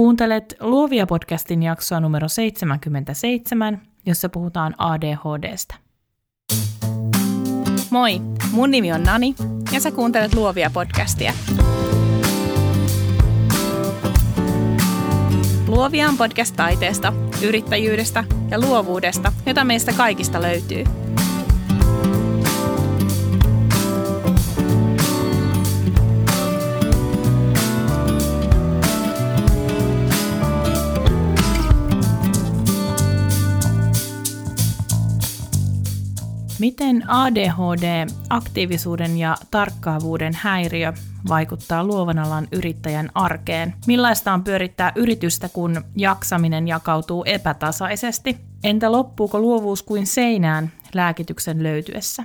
Kuuntelet Luovia-podcastin jaksoa numero 77, jossa puhutaan ADHDstä. Moi, mun nimi on Nani ja sä kuuntelet Luovia-podcastia. Luovia on podcast taiteesta, yrittäjyydestä ja luovuudesta, jota meistä kaikista löytyy. Miten ADHD, aktiivisuuden ja tarkkaavuuden häiriö, vaikuttaa luovan alan yrittäjän arkeen? Millaista on pyörittää yritystä, kun jaksaminen jakautuu epätasaisesti? Entä loppuuko luovuus kuin seinään lääkityksen löytyessä?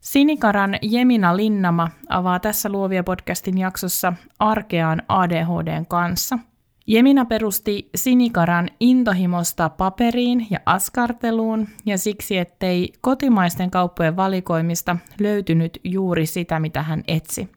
Sinikaran Jemina Linnama avaa tässä Luovia-podcastin jaksossa arkeaan ADHDn kanssa. Jemina perusti Sinikaran intohimosta paperiin ja askarteluun ja siksi, ettei kotimaisten kauppojen valikoimista löytynyt juuri sitä, mitä hän etsi.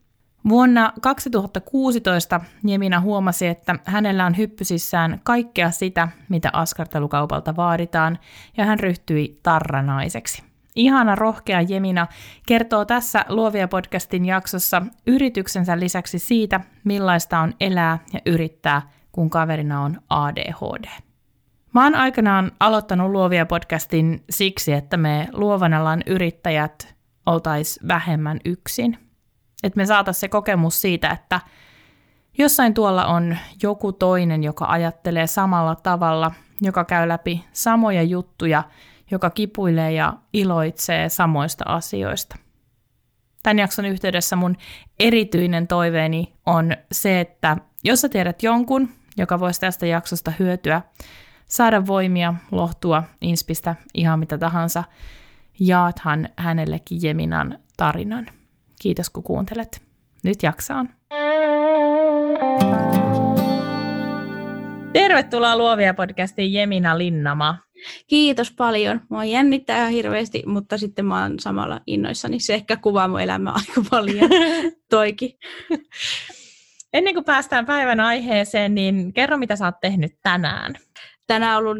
Vuonna 2016 Jemina huomasi, että hänellä on hyppysissään kaikkea sitä, mitä askartelukaupalta vaaditaan, ja hän ryhtyi tarranaiseksi. Ihana rohkea Jemina kertoo tässä Luovia-podcastin jaksossa yrityksensä lisäksi siitä, millaista on elää ja yrittää, kun kaverina on ADHD. Mä oon aikanaan aloittanut Luovia-podcastin siksi, että me luovan alan yrittäjät oltais vähemmän yksin. Että me saatais se kokemus siitä, että jossain tuolla on joku toinen, joka ajattelee samalla tavalla, joka käy läpi samoja juttuja, joka kipuilee ja iloitsee samoista asioista. Tämän jakson yhteydessä mun erityinen toiveeni on se, että jos sä tiedät jonkun, joka voisi tästä jaksosta hyötyä, saada voimia, lohtua, inspistä, ihan mitä tahansa, jaathan hänellekin Jeminan tarinan. Kiitos kun kuuntelet. Nyt jaksaan. Tervetuloa Luovia-podcastiin Jemina Linnama. Kiitos paljon. Mua jännittää ihan hirveästi, mutta sitten mä oon samalla innoissani. Se ehkä kuvaa mun elämää aika paljon. Toikin. Ennen kuin päästään päivän aiheeseen, niin kerro, mitä sä oot tehnyt tänään. Tänään on ollut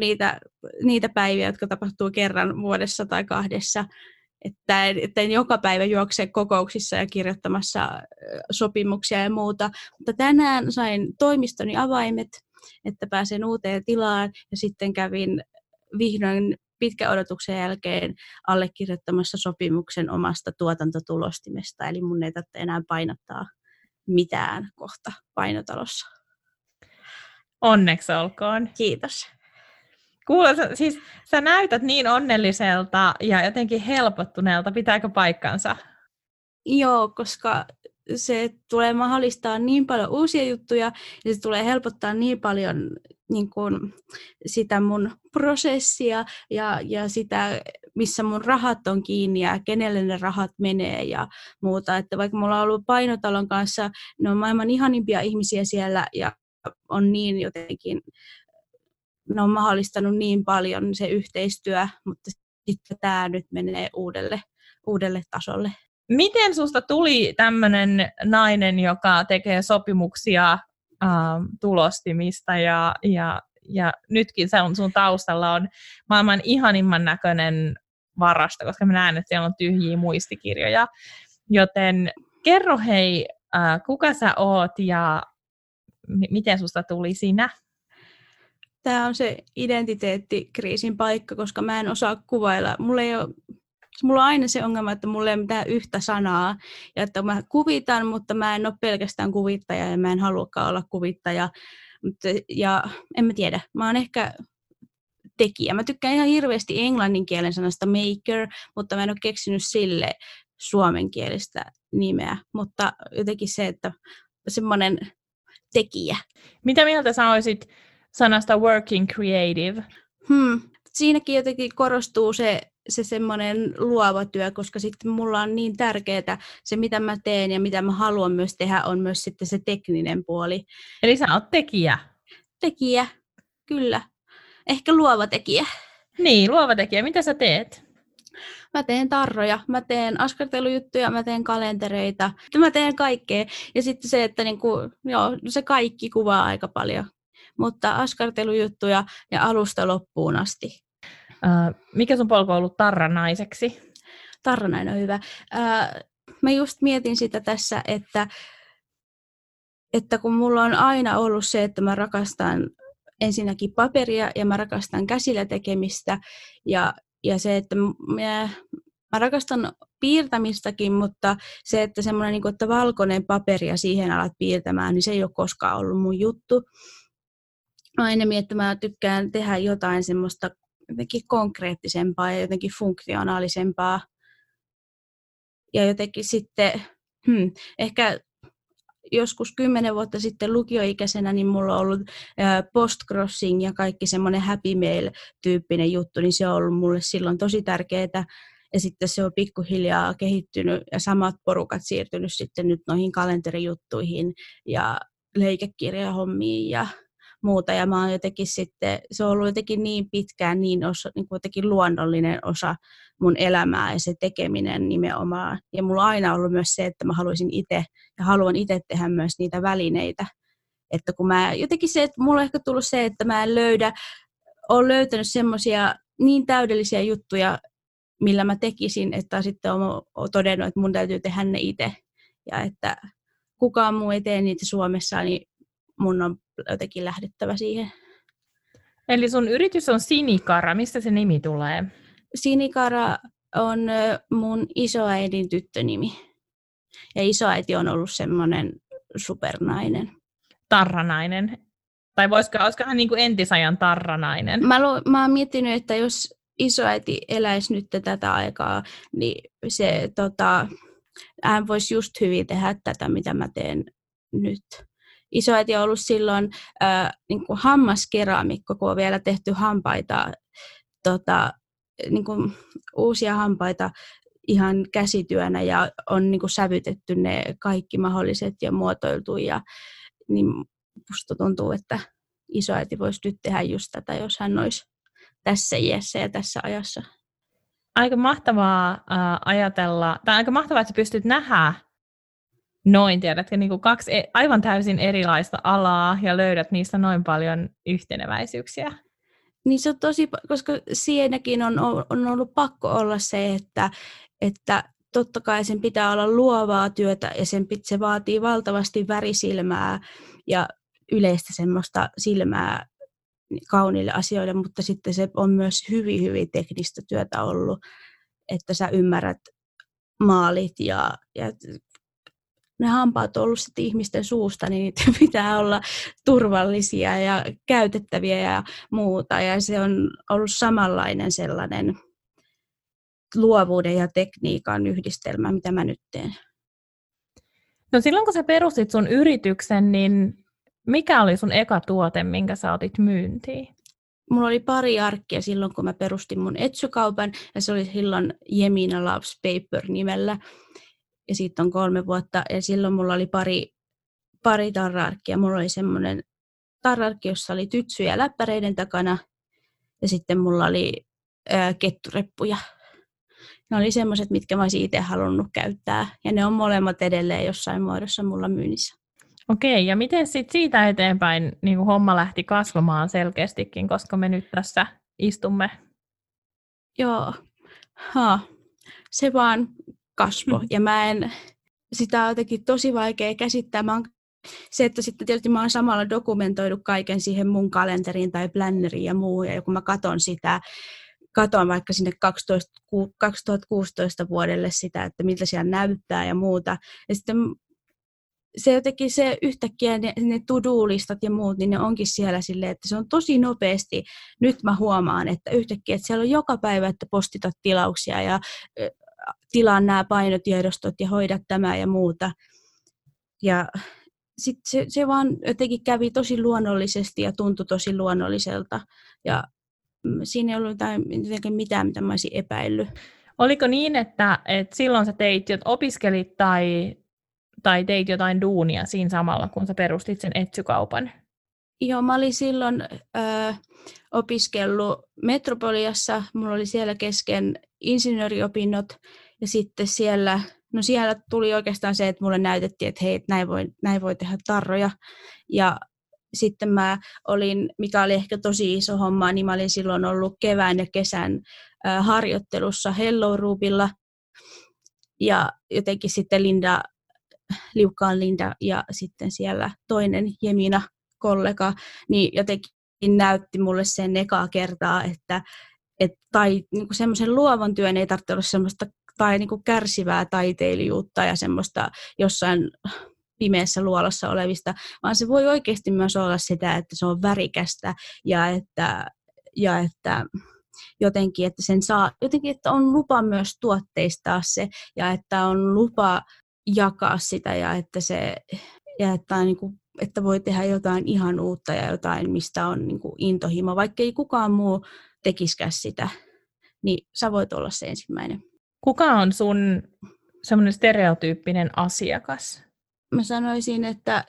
niitä päiviä, jotka tapahtuu kerran vuodessa tai kahdessa. Että en joka päivä juokse kokouksissa ja kirjoittamassa sopimuksia ja muuta. Mutta tänään sain toimistoni avaimet, että pääsen uuteen tilaan ja sitten kävin vihdoin pitkän odotuksen jälkeen allekirjoittamassa sopimuksen omasta tuotantotulostimesta. Eli mun ei tarvitse enää painottaa mitään kohta painotalossa. Onneksi olkoon. Kiitos. Kuulostaa, siis sä näytät niin onnelliselta ja jotenkin helpottuneelta. Pitääkö paikkansa? Joo, koska se tulee mahdollistaa niin paljon uusia juttuja ja se tulee helpottaa niin paljon niin kuin sitä mun prosessia ja sitä, missä mun rahat on kiinni ja kenelle ne rahat menee ja muuta. Että vaikka mulla on ollut painotalon kanssa, ne on maailman ihanimpia ihmisiä siellä ja on niin jotenkin, ne on mahdollistanut niin paljon se yhteistyö, mutta sitten tämä nyt menee uudelle tasolle. Miten susta tuli tämmöinen nainen, joka tekee sopimuksia tulostimista ja nytkin sun taustalla on maailman ihanimman näköinen varasto, koska mä näen, että siellä on tyhjiä muistikirjoja. Joten kerro hei, kuka sä oot ja miten susta tuli sinä? Tämä on se identiteettikriisin paikka, koska mä en osaa kuvailla. Mulla on aina se ongelma, että mulla ei ole mitään yhtä sanaa, ja että mä kuvitan, mutta mä en ole pelkästään kuvittaja, ja mä en haluakaan olla kuvittaja, ja en mä tiedä, mä oon ehkä tekijä. Mä tykkään ihan hirveästi englannin kielen sanasta maker, mutta mä en ole keksinyt sille suomenkielistä nimeä, mutta jotenkin se, että semmoinen tekijä. Mitä mieltä sä olisit sanasta working creative? Siinäkin jotenkin korostuu se semmoinen luova työ, koska sitten mulla on niin tärkeää se, mitä mä teen ja mitä mä haluan myös tehdä, on myös sitten se tekninen puoli. Eli sä oot tekijä? Tekijä, kyllä. Ehkä luova tekijä. Niin, luova tekijä. Mitä sä teet? Mä teen tarroja, mä teen askartelujuttuja, mä teen kalentereita, mä teen kaikkea. Ja sitten se, että niinku, joo, se kaikki kuvaa aika paljon mutta askartelujuttuja ja alusta loppuun asti. Mikä sun polku on ollut tarranaiseksi? Tarranainen on hyvä. Mä just mietin sitä tässä, että kun mulla on aina ollut se, että mä rakastan ensinnäkin paperia ja mä rakastan käsillä tekemistä ja se, että mä rakastan piirtämistäkin, mutta se, että semmoinen niin kuin, että valkoinen paperi ja siihen alat piirtämään, niin se ei ole koskaan ollut mun juttu. Mä enemmän, että mä tykkään tehdä jotain semmoista jotenkin konkreettisempaa ja jotenkin funktionaalisempaa. Ja jotenkin sitten, ehkä joskus 10 vuotta sitten lukioikäisenä, niin mulla on ollut postcrossing ja kaikki semmoinen happy meal-tyyppinen juttu, niin se on ollut mulle silloin tosi tärkeää. Ja sitten se on pikkuhiljaa kehittynyt ja samat porukat siirtynyt sitten nyt noihin kalenterijuttuihin ja leikekirjahommiin ja muuta. Ja mä oon jotenkin sitten, se on ollut jotenkin niin pitkään niin jotenkin luonnollinen osa mun elämää ja se tekeminen nimenomaan. Ja mulla on aina ollut myös se, että mä haluan itse tehdä myös niitä välineitä. Että kun mä jotenkin se, että mulla on ehkä tullut se, että mä en olen löytänyt semmoisia niin täydellisiä juttuja, millä mä tekisin, että sitten olen todennut, että mun täytyy tehdä ne itse. Ja että kukaan muu ei tee niitä Suomessa, niin mun on jotenkin lähdettävä siihen. Eli sun yritys on Sinikara. Mistä se nimi tulee? Sinikara on mun isoäidin tyttönimi. Ja isoäiti on ollut semmoinen supernainen. Tarranainen. Tai olisikohan niin kuin entisajan tarranainen? Mä oon miettinyt, että jos isoäiti eläisi nyt tätä aikaa, niin se hän voisi just hyvin tehdä tätä, mitä mä teen nyt. Isoäiti on ollut silloin niin kuin hammaskeramikko, kun on vielä tehty hampaita, niin kuin uusia hampaita ihan käsityönä ja on niin kuin sävytetty ne kaikki mahdolliset ja muotoiltu. Ja, niin musta tuntuu, että isoäiti voisi nyt tehdä just tätä, jos hän olisi tässä iässä ja tässä ajassa. Aika mahtavaa ajatella, tai aika mahtavaa, että pystyt nähdä noin, tiedätkö, niin kuin kaksi aivan täysin erilaista alaa ja löydät niistä noin paljon yhteneväisyyksiä. Niin se on tosi, koska siinäkin on ollut pakko olla se, että totta kai sen pitää olla luovaa työtä ja se vaatii valtavasti värisilmää ja yleistä semmoista silmää kauniille asioille, mutta sitten se on myös hyvin, hyvin teknistä työtä ollut, että sä ymmärrät maalit ja ne hampaat on ollut sitten ihmisten suusta, niin niitä pitää olla turvallisia ja käytettäviä ja muuta. Ja se on ollut samanlainen sellainen luovuuden ja tekniikan yhdistelmä, mitä mä nyt teen. No silloin, kun sä perustit sun yrityksen, niin mikä oli sun eka tuote, minkä sä otit myyntiin? Mulla oli pari arkkia silloin, kun mä perustin mun etsykaupan, ja se oli silloin Jemina Loves Paper -nimellä. Ja siitä on 3 vuotta, ja silloin mulla oli pari tarra-arkkia. Mulla oli semmoinen tarra-arkki, jossa oli tytsyjä läppäreiden takana, ja sitten mulla oli kettureppuja. Ne oli semmoiset, mitkä mä olisin itse halunnut käyttää, ja ne on molemmat edelleen jossain muodossa mulla myynnissä. Okei, ja miten sitten siitä eteenpäin niin kun homma lähti kasvamaan selkeästikin, koska me nyt tässä istumme? Joo, se vaan kasvoi. Ja sitä on jotenkin tosi vaikea käsittää. Se, että sitten tietysti mä oon samalla dokumentoinut kaiken siihen mun kalenteriin tai planneriin ja muuhun, ja kun mä katson vaikka sinne 2016 vuodelle sitä, että miltä siellä näyttää ja muuta, ja sitten se jotenkin se yhtäkkiä ne to-do-listat ja muut, niin ne onkin siellä silleen, että se on tosi nopeasti. Nyt mä huomaan, että yhtäkkiä, että siellä on joka päivä, että postita tilauksia ja tilaan nämä painotiedostot ja hoida tämä ja muuta. Ja sitten se vaan jotenkin kävi tosi luonnollisesti ja tuntui tosi luonnolliselta. Ja siinä ei ollut jotenkin mitään, mitä mä olisin epäillyt. Oliko niin, että silloin sä opiskelit tai teit jotain duunia siinä samalla, kun sä perustit sen etsykaupan? Joo, mä olin silloin opiskellut Metropoliassa. Mulla oli siellä kesken insinööriopinnot. Ja sitten siellä tuli oikeastaan se, että mulle näytettiin, että hei, näin voi tehdä tarroja. Ja sitten mä olin, mikä oli ehkä tosi iso homma, niin mä olin silloin ollut kevään ja kesän harjoittelussa HelloRuuvilla. Ja jotenkin sitten Linda, Liukkaan Linda ja sitten siellä toinen Jemina kollega, niin jotenkin näytti mulle sen ekaa kertaa, että tai niinku semmoisen luovan työn ei tarvitse olla semmoista tai niinku kärsivää taiteilijuutta ja semmoista jossain pimeässä luolassa olevista, vaan se voi oikeasti myös olla sitä, että se on värikästä ja että jotenkin, että sen saa, jotenkin, että on lupa myös tuotteistaa se ja että on lupa jakaa sitä ja että se ja että on niin kuin, että voi tehdä jotain ihan uutta ja jotain, mistä on niin kuin intohimo, vaikka ei kukaan muu tekisikään sitä, niin sä voit olla se ensimmäinen. Kuka on sun semmoinen stereotyyppinen asiakas? Mä sanoisin, että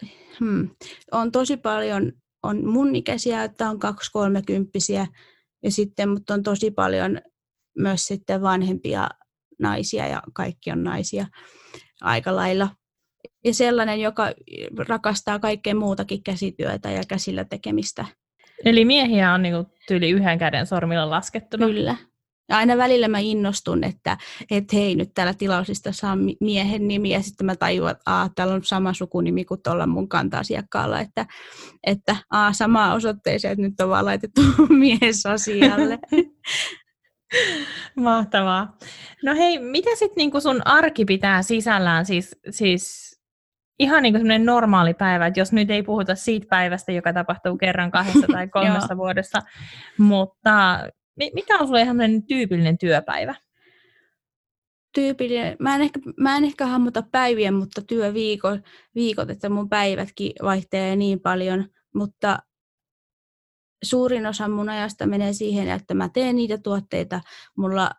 on tosi paljon, on mun ikäisiä, että on 2-30-vuotiaita ja sitten, mutta on tosi paljon myös sitten vanhempia naisia ja kaikki on naisia aika lailla. Ja sellainen, joka rakastaa kaikkea muutakin käsityötä ja käsillä tekemistä. Eli miehiä on niinku tyyli yhden käden sormilla laskettuna? Kyllä. Aina välillä mä innostun, että hei, nyt täällä tilausista saa miehen nimi, ja sitten mä tajuan, että täällä on sama sukunimi kuin tuolla mun kanta-asiakkaalla, että samaa osoitteeseen, että nyt on vaan laitettu mies asialle. Mahtavaa. No hei, mitä sitten niinku sun arki pitää sisällään? Siis ihan niin kuin semmoinen normaali päivä, että jos nyt ei puhuta siitä päivästä, joka tapahtuu kerran 2 tai 3 vuodessa, mutta mikä on sulle ihan semmoinen tyypillinen työpäivä? Tyypillinen, mä en ehkä hahmota päivien, mutta työviikot, että mun päivätkin vaihtelee niin paljon, mutta suurin osa mun ajasta menee siihen, että mä teen niitä tuotteita, mulla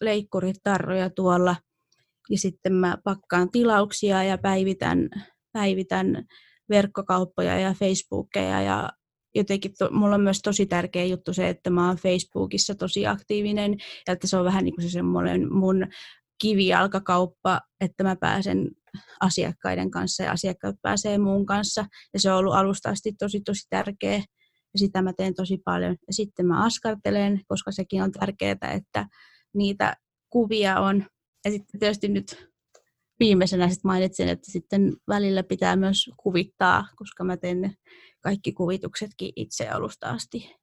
leikkurit tarroja tuolla, ja sitten mä pakkaan tilauksia ja päivitän verkkokauppoja ja Facebookeja. Ja jotenkin mulla on myös tosi tärkeä juttu se, että mä oon Facebookissa tosi aktiivinen. Ja että se on vähän niin kuin se semmoinen mun kivijalkakauppa, että mä pääsen asiakkaiden kanssa ja asiakkaat pääsee mun kanssa. Ja se on ollut alusta asti tosi, tosi tärkeä. Ja sitä mä teen tosi paljon. Ja sitten mä askartelen, koska sekin on tärkeää, että niitä kuvia on. Ja sitten tietysti nyt viimeisenä sit mainitsen, että sitten välillä pitää myös kuvittaa, koska mä teen ne kaikki kuvituksetkin itse alusta asti.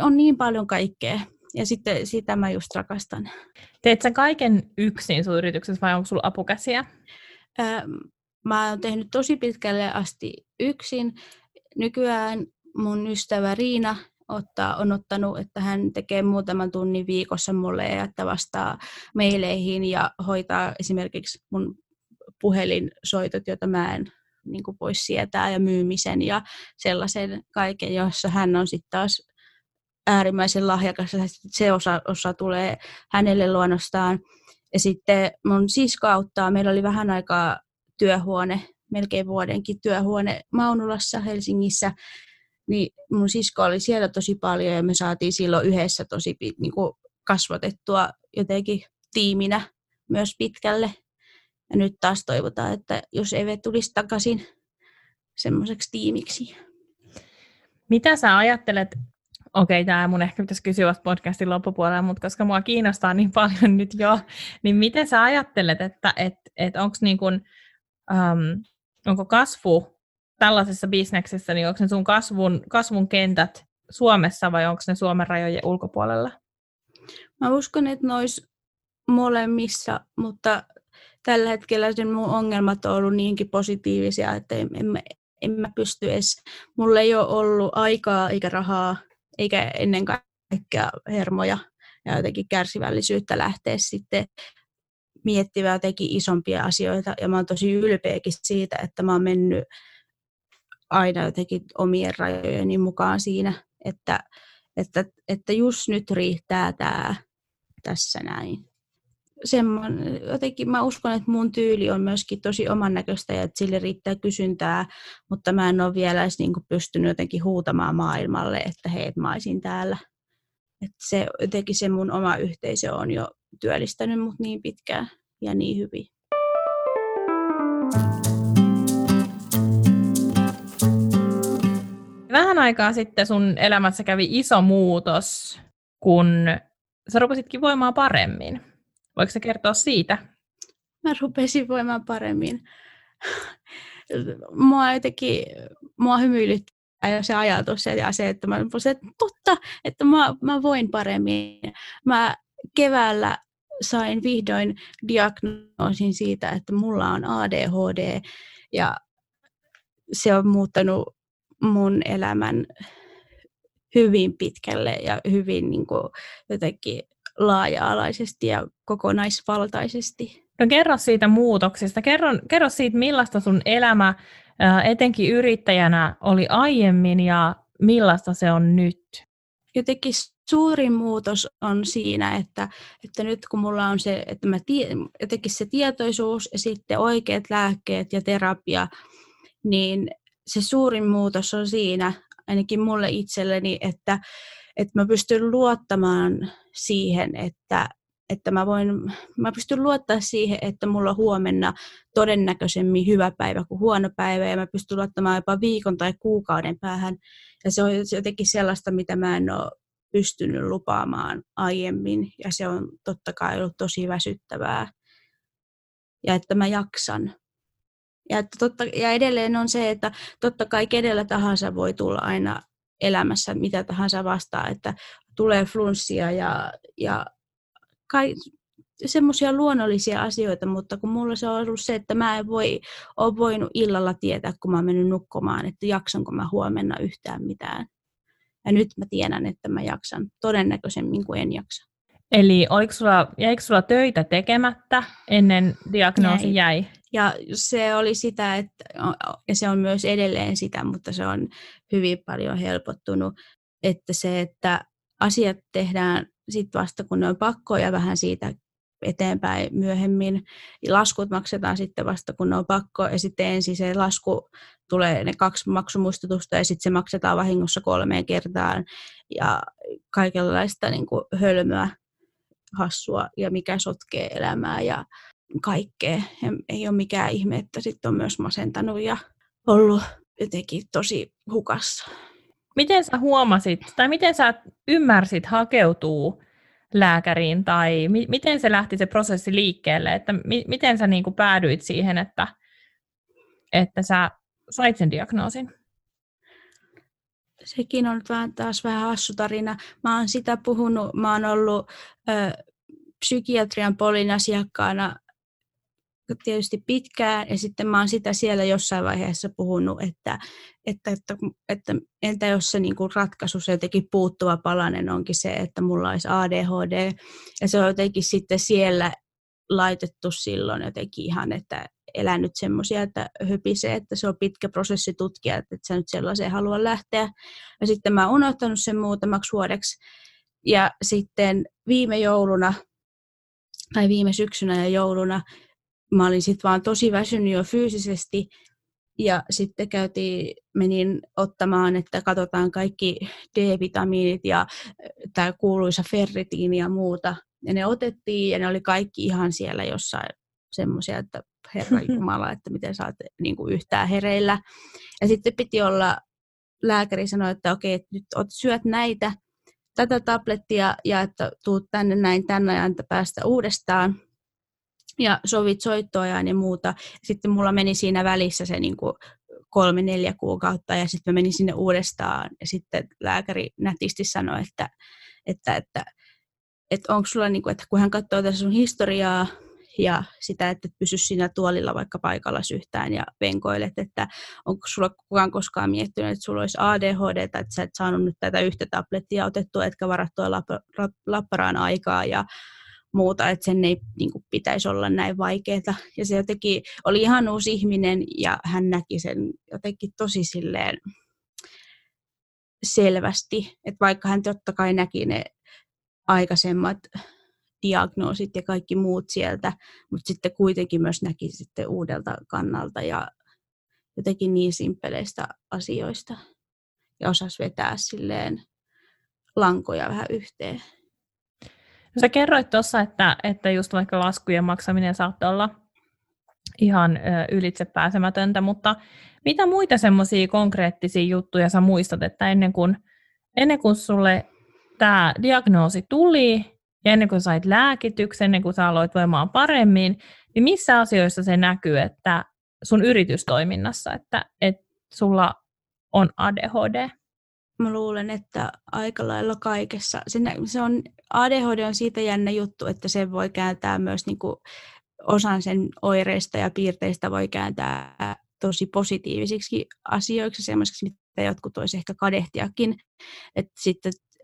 On niin paljon kaikkea ja sitten sitä mä just rakastan. Teet sä kaiken yksin sun yrityksessä vai onko sulla apukäsiä? Mä oon tehnyt tosi pitkälle asti yksin. Nykyään mun ystävä Riina on ottanut, että hän tekee muutaman tunnin viikossa mulle ja että vastaa maileihin ja hoitaa esimerkiksi mun puhelinsoitot, joita mä en niin kuin pois sietää, ja myymisen ja sellaisen kaiken, jossa hän on sitten taas äärimmäisen lahjakas. Se osa tulee hänelle luonnostaan. Ja sitten mun sisko auttaa. Meillä oli vähän aikaa työhuone, melkein vuodenkin työhuone Maunulassa Helsingissä. Niin mun sisko oli siellä tosi paljon ja me saatiin silloin yhdessä tosi niin kuin kasvatettua jotenkin tiiminä myös pitkälle. Ja nyt taas toivotaan, että jos Eve tulisi takaisin semmoiseksi tiimiksi. Mitä sä ajattelet? Okei, tämä mun ehkä pitäisi kysyä podcastin loppupuolella, mutta koska mua kiinnostaa niin paljon nyt jo, niin miten sä ajattelet, että onko niin kuin, onko kasvu tällaisessa bisneksessä, niin onko ne sun kasvun kentät Suomessa vai onko ne Suomen rajojen ulkopuolella? Mä uskon, että ne olisi molemmissa, mutta tällä hetkellä sen mun ongelmat on ollut niinkin positiivisia, että en mä pysty edes. Mulla ei ole ollut aikaa eikä rahaa eikä ennen kaikkea hermoja ja jotenkin kärsivällisyyttä lähteä sitten miettimään jotenkin isompia asioita. Ja mä oon tosi ylpeäkin siitä, että mä oon mennyt aina jotenkin omien rajojeni mukaan siinä, että just nyt riittää tämä tässä näin. Jotenkin mä uskon, että mun tyyli on myöskin tosi oman näköistä ja että sille riittää kysyntää, mutta mä en ole vielä edes niin kuin pystynyt jotenkin huutamaan maailmalle, että hei, mä olisin täällä. Että se, jotenkin se mun oma yhteisö on jo työllistänyt mut niin pitkään ja niin hyvin. vähän aikaa sitten sun elämässä kävi iso muutos, kun sä rupesitkin voimaan paremmin. Voiko sä kertoa siitä? Mä rupesin voimaan paremmin. Mua hymyilytti se ajatus ja se, että mä rupesin, että totta, että mä voin paremmin. Mä keväällä sain vihdoin diagnoosin siitä, että mulla on ADHD ja se on muuttanut mun elämän hyvin pitkälle ja hyvin niin kuin, jotenkin laaja-alaisesti ja kokonaisvaltaisesti. No kerro siitä muutoksesta. Kerro siitä, millaista sun elämä etenkin yrittäjänä oli aiemmin ja millaista se on nyt? Jotenkin suurin muutos on siinä, että nyt kun mulla on se, että jotenkin se tietoisuus ja sitten oikeat lääkkeet ja terapia, niin se suurin muutos on siinä, ainakin mulle itselleni, että mä pystyn luottamaan siihen, että mä pystyn luottamaan siihen, että mulla on huomenna todennäköisemmin hyvä päivä kuin huono päivä, ja mä pystyn luottamaan jopa viikon tai kuukauden päähän. Ja se on jotenkin sellaista, mitä mä en ole pystynyt lupaamaan aiemmin, ja se on totta kai ollut tosi väsyttävää. Ja että mä jaksan. Ja edelleen on se, että totta kai kenellä tahansa voi tulla aina elämässä mitä tahansa vastaan, että tulee flunssia ja semmoisia luonnollisia asioita, mutta kun mulla se on ollut se, että mä en ole voinut illalla tietää, kun mä oon mennyt nukkumaan, että jaksanko mä huomenna yhtään mitään. Ja nyt mä tiedän, että mä jaksan todennäköisemmin kuin en jaksa. Eli jäikö sulla töitä tekemättä ennen diagnoosi jäi? Ja se oli sitä, että, ja se on myös edelleen sitä, mutta se on hyvin paljon helpottunut, että se, että asiat tehdään sitten vasta, kun ne on pakko ja vähän siitä eteenpäin myöhemmin. Laskut maksetaan sitten vasta, kun ne on pakko ja sitten ensin se lasku tulee ne 2 maksumuistutusta ja sitten se maksetaan vahingossa 3 kertaan ja kaikenlaista niin kuin hölmöä, hassua ja mikä sotkee elämää ja kaikkea. Ei ole mikään ihme, että sitten on myös masentanut ja ollut jotenkin tosi hukassa. Miten sä huomasit, tai miten sä ymmärsit hakeutuu lääkäriin, tai miten se lähti se prosessi liikkeelle, että miten sä niin kuin päädyit siihen, että sä sait sen diagnoosin? Sekin on taas vähän hassu tarina. Mä oon sitä puhunut, mä oon ollut psykiatrian polin asiakkaana tietysti pitkään, ja sitten mä oon sitä siellä jossain vaiheessa puhunut, että entä jos se niinku ratkaisu, se jotenkin puuttuva palanen onkin se, että mulla olisi ADHD, ja se on jotenkin sitten siellä laitettu silloin jotenkin ihan, että elä nyt semmoisia, että höpisee, että se on pitkä prosessi tutkia, että et sä nyt sellaiseen halua lähteä. Ja sitten mä oon unohtanut sen muutamaksi vuodeksi, ja sitten viime jouluna, tai viime syksynä ja jouluna, mä olin sitten vaan tosi väsynyt jo fyysisesti ja sitten menin ottamaan, että katsotaan kaikki D-vitamiinit ja tämä kuuluisa ferritiini ja muuta. Ja ne otettiin ja ne oli kaikki ihan siellä jossain semmoisia, että Herra Jumala, että miten sä oot niin kuin yhtään hereillä. Ja sitten piti olla, lääkäri sanoi, että okei, että nyt syöt näitä, tätä tablettia ja että tuut tänne näin tänne ja antaa päästä uudestaan. Ja sovit soittoajaan ja muuta. Sitten mulla meni siinä välissä se niin kuin 3-4 kuukautta ja sitten mä menin sinne uudestaan. Ja sitten lääkäri nätisti sanoi, että onko sulla, niin kuin, että kun hän katsoo tässä sun historiaa ja sitä, että pysy siinä tuolilla vaikka paikalla yhtään ja venkoilet, että onko sulla kukaan koskaan miettinyt, että sulla olisi ADHD tai että sä et saanut nyt tätä yhtä tablettia otettua, etkä varattua lapparaan aikaa ja muuta, että sen ei niin kuin, pitäisi olla näin vaikeaa. Ja se jotenkin oli ihan uusi ihminen ja hän näki sen jotenkin tosi silleen selvästi, että vaikka hän totta kai näki ne aikaisemmat diagnoosit ja kaikki muut sieltä, mutta sitten kuitenkin myös näki sitten uudelta kannalta ja jotenkin niin simppeleistä asioista ja osasi vetää silleen lankoja vähän yhteen. Sä kerroit tuossa, että just vaikka laskujen maksaminen saattaa olla ihan ylitse pääsemätöntä, mutta mitä muita semmoisia konkreettisia juttuja sä muistat, että ennen kuin sulle tämä diagnoosi tuli ja ennen kuin sait lääkityksen, ennen kuin sä aloit voimaan paremmin, niin missä asioissa se näkyy, että sun yritystoiminnassa, että sulla on ADHD? Mä luulen, että aika lailla kaikessa. ADHD on siitä jännä juttu, että se voi kääntää myös niinku osan sen oireista ja piirteistä voi kääntää tosi positiivisiksi asioiksi, semmoisiksi, mitä jotkut olisi ehkä kadehtiakin.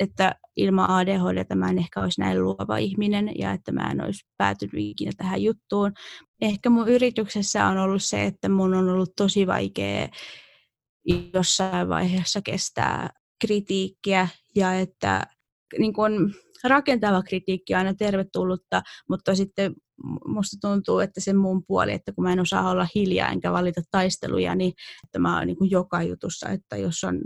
Että ilman ADHD:tä mä en ehkä olisi näin luova ihminen ja että mä en olisi päätynyt ikinä tähän juttuun. Ehkä mun yrityksessä on ollut se, että mun on ollut tosi vaikea jossain vaiheessa kestää kritiikkiä ja että niin kun rakentava kritiikki on aina tervetullutta, mutta sitten musta tuntuu, että se mun puoli, että kun mä en osaa olla hiljaa enkä valita taisteluja, niin että mä oon niin kuin joka jutussa, että jos on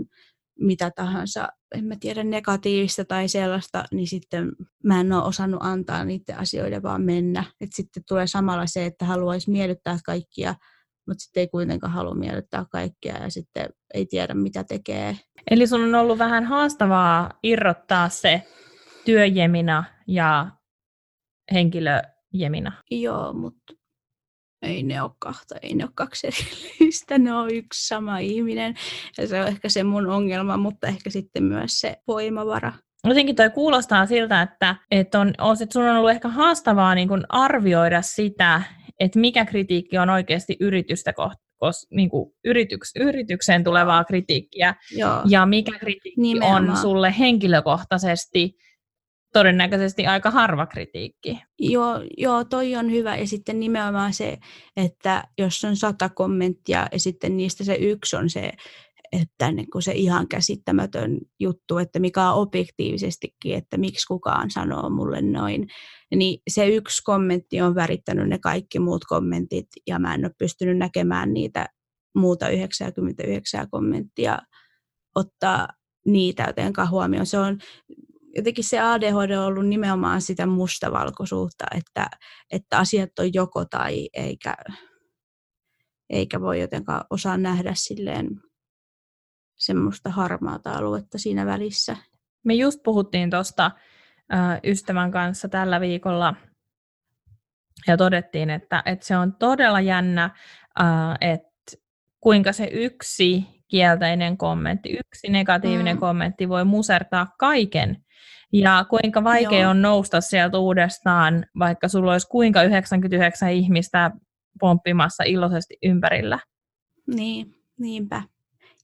mitä tahansa, en mä tiedä, negatiivista tai sellaista, niin sitten mä en ole osannut antaa niiden asioiden vaan mennä. Et sitten tulee samalla se, että haluaisi miellyttää kaikkia, mutta sitten ei kuitenkaan halua miellyttää kaikkia ja sitten ei tiedä, mitä tekee. Eli sun on ollut vähän haastavaa irrottaa se työjemina ja henkilöjemina. Joo, mutta ei ne ole kaksi erillistä, ne on yksi sama ihminen ja se on ehkä se mun ongelma, mutta ehkä sitten myös se voimavara. Jotenkin toi kuulostaa siltä, että sun on ollut ehkä haastavaa niin kun arvioida sitä, että mikä kritiikki on oikeasti yritystä niin kuin yritykseen tulevaa kritiikkiä. Joo. Ja mikä kritiikki nimenomaan on sulle henkilökohtaisesti todennäköisesti aika harva kritiikki. Joo, toi on hyvä. Ja sitten nimenomaan se, että jos on 100 kommenttia ja sitten niistä se yksi on se, että niin kuin se ihan käsittämätön juttu, että mikä on objektiivisestikin, että miksi kukaan sanoo mulle noin, niin se yksi kommentti on värittänyt ne kaikki muut kommentit, ja mä en ole pystynyt näkemään niitä muuta 99 kommenttia, ottaa niitä jotenkaan huomioon. Se on jotenkin se ADHD on ollut nimenomaan sitä mustavalkoisuutta, että asiat on joko tai, eikä voi jotenkaan osaa nähdä silleen semmoista harmaata aluetta siinä välissä. Me just puhuttiin tuosta ystävän kanssa tällä viikolla ja todettiin, että se on todella jännä, että kuinka se yksi kielteinen kommentti, yksi negatiivinen kommentti voi musertaa kaiken ja kuinka vaikea on nousta sieltä uudestaan, vaikka sulla olisi kuinka 99 ihmistä pomppimassa iloisesti ympärillä. Niin, niinpä.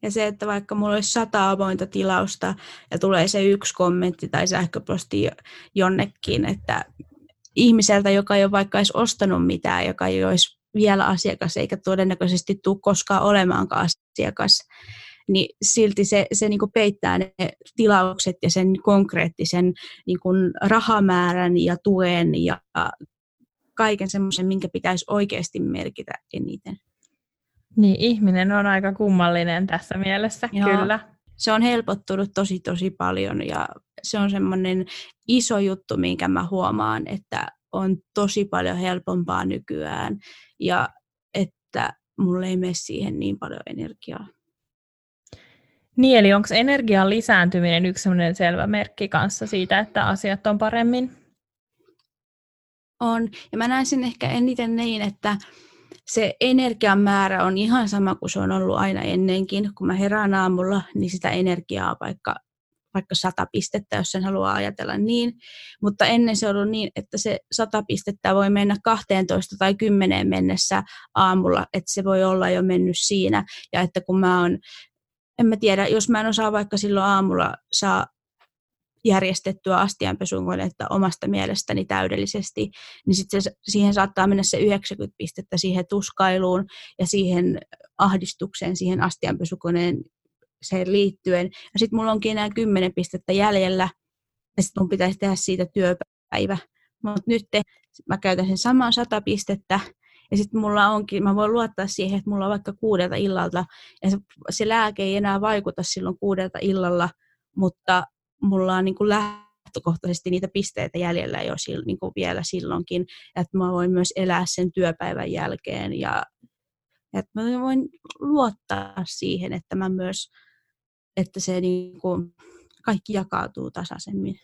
Ja se, että vaikka mulla olisi 100 avointa tilausta ja tulee se yksi kommentti tai sähköposti jonnekin, että ihmiseltä, joka ei ole vaikka edes ostanut mitään, joka ei olisi vielä asiakas eikä todennäköisesti tule koskaan olemaankaan asiakas, niin silti se niin kuin peittää ne tilaukset ja sen konkreettisen niin kuin rahamäärän ja tuen ja kaiken semmoisen, minkä pitäisi oikeasti merkitä eniten. Niin, ihminen on aika kummallinen tässä mielessä, joo, kyllä. Se on helpottunut tosi, tosi paljon ja se on semmoinen iso juttu, minkä mä huomaan, että on tosi paljon helpompaa nykyään ja että mulla ei mene siihen niin paljon energiaa. Niin, eli onko energian lisääntyminen yksi semmoinen selvä merkki kanssa siitä, että asiat on paremmin? On, ja mä näen sen ehkä eniten niin, että se energian määrä on ihan sama kuin se on ollut aina ennenkin. Kun mä herään aamulla, niin sitä energiaa vaikka 100 pistettä, jos sen haluaa ajatella niin. Mutta ennen se on ollut niin, että se 100 pistettä voi mennä 12 tai 10 mennessä aamulla. Että se voi olla jo mennyt siinä. Ja että kun en mä tiedä, jos mä en osaa vaikka silloin aamulla saa järjestettyä astianpesukonetta omasta mielestäni täydellisesti, niin sitten siihen saattaa mennä se 90 pistettä siihen tuskailuun ja siihen ahdistukseen, siihen astianpesukoneeseen liittyen. Ja sitten mulla onkin enää 10 pistettä jäljellä, ja sitten mun pitäisi tehdä siitä työpäivä. Mutta nyt mä käytän sen saman 100 pistettä, ja sitten mulla onkin, mä voin luottaa siihen, että mulla on vaikka 6 illalla, ja se lääke ei enää vaikuta silloin 6 illalla, mutta mulla on niin kuin lähtökohtaisesti niitä pisteitä jäljellä jo niin kuin vielä silloinkin, että mä voin myös elää sen työpäivän jälkeen ja että mä voin luottaa siihen, että mä myös, että se niin kuin kaikki jakautuu tasaisemmin.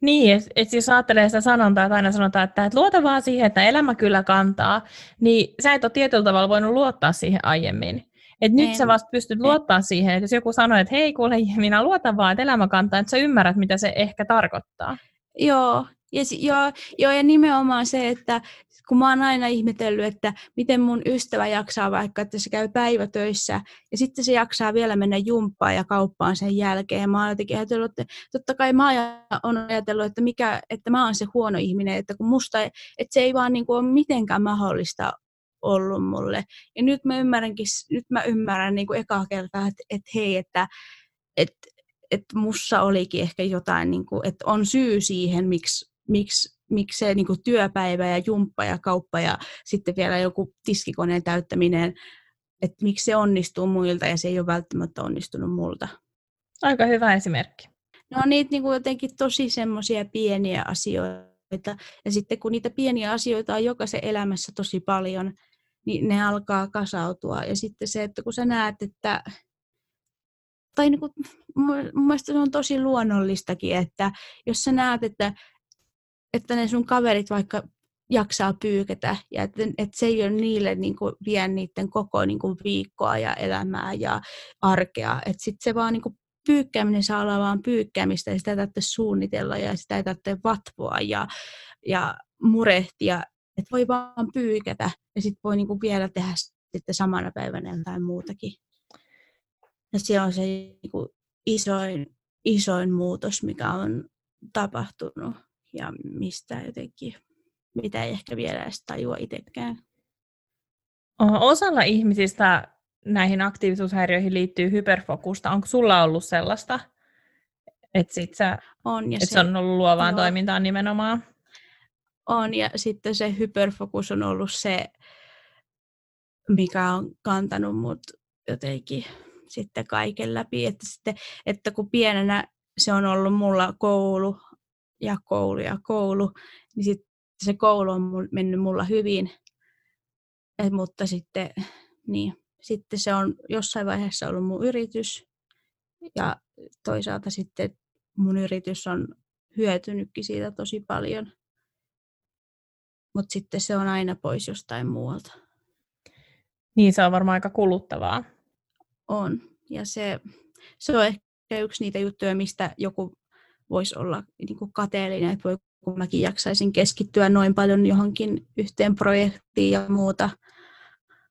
Niin, että jos ajattelee sitä sanontaa, että aina sanotaan, että et luota vaan siihen, että elämä kyllä kantaa, niin sä et ole tietyllä tavalla voinut luottaa siihen aiemmin. Että nyt sä vasta pystyt luottaa siihen, että jos joku sanoo, että hei kuule, minä luotan vaan, että elämä kantaa, että sä ymmärrät, mitä se ehkä tarkoittaa. Joo, ja nimenomaan se, että kun mä oon aina ihmetellyt, että miten mun ystävä jaksaa vaikka, että se käy päivätöissä ja sitten se jaksaa vielä mennä jumppaan ja kauppaan sen jälkeen. Mä oon jotenkin ajatellut, että totta kai mä oon ajatellut, että mä oon se huono ihminen, että kun musta, että se ei vaan niin kuin ole mitenkään mahdollista ollut mulle. Ja nyt mä ymmärrän niin kuin ekaa kertaa, että hei, että mussa olikin ehkä jotain, niin kuin, että on syy siihen, miksi se niin kuin työpäivä ja jumppa ja kauppa ja sitten vielä joku tiskikoneen täyttäminen, että miksi se onnistuu muilta ja se ei ole välttämättä onnistunut multa. Aika hyvä esimerkki. No niitä niin kuin jotenkin tosi semmoisia pieniä asioita. Ja sitten kun niitä pieniä asioita on jokaisen elämässä tosi paljon, niin ne alkaa kasautua. Ja sitten se, että kun sä näet, että... Tai niin kuin, mun mielestä se on tosi luonnollistakin, että jos sä näet, että ne sun kaverit vaikka jaksaa pyykätä ja että se ei ole niille niin kuin vie niiden koko niin kuin viikkoa ja elämää ja arkea. Että sitten se vaan niin kuin pyykkääminen saa olla vaan pyykkäämistä ja sitä ei tarvitse suunnitella ja sitä ei tarvitse vatvoa ja murehtia. Että voi vaan pyykätä ja sitten voi niin kuin vielä tehdä sitten samana päivänä jotain muutakin. Ja se on se niin kuin isoin muutos, mikä on tapahtunut. Ja mistä jotenkin, mitä ei ehkä vielä edes tajua itsekään. Osalla ihmisistä näihin aktiivisuushäiriöihin liittyy hyperfokusta. Onko sulla ollut sellaista, että se on ollut luovaan toimintaan nimenomaan? On, ja sitten se hyperfokus on ollut se, mikä on kantanut mut jotenkin sitten kaiken läpi. Että kun pienenä se on ollut mulla koulu, niin sitten se koulu on mennyt mulla hyvin, mutta sitten, niin, sitten se on jossain vaiheessa ollut mun yritys ja toisaalta sitten mun yritys on hyötynytkin siitä tosi paljon, mutta sitten se on aina pois jostain muualta. Niin, se on varmaan aika kuluttavaa. On, ja se on ehkä yksi niitä juttuja, mistä joku voisi olla niin kuin kateellinen, että voi kun mäkin jaksaisin keskittyä noin paljon johonkin yhteen projektiin ja muuta.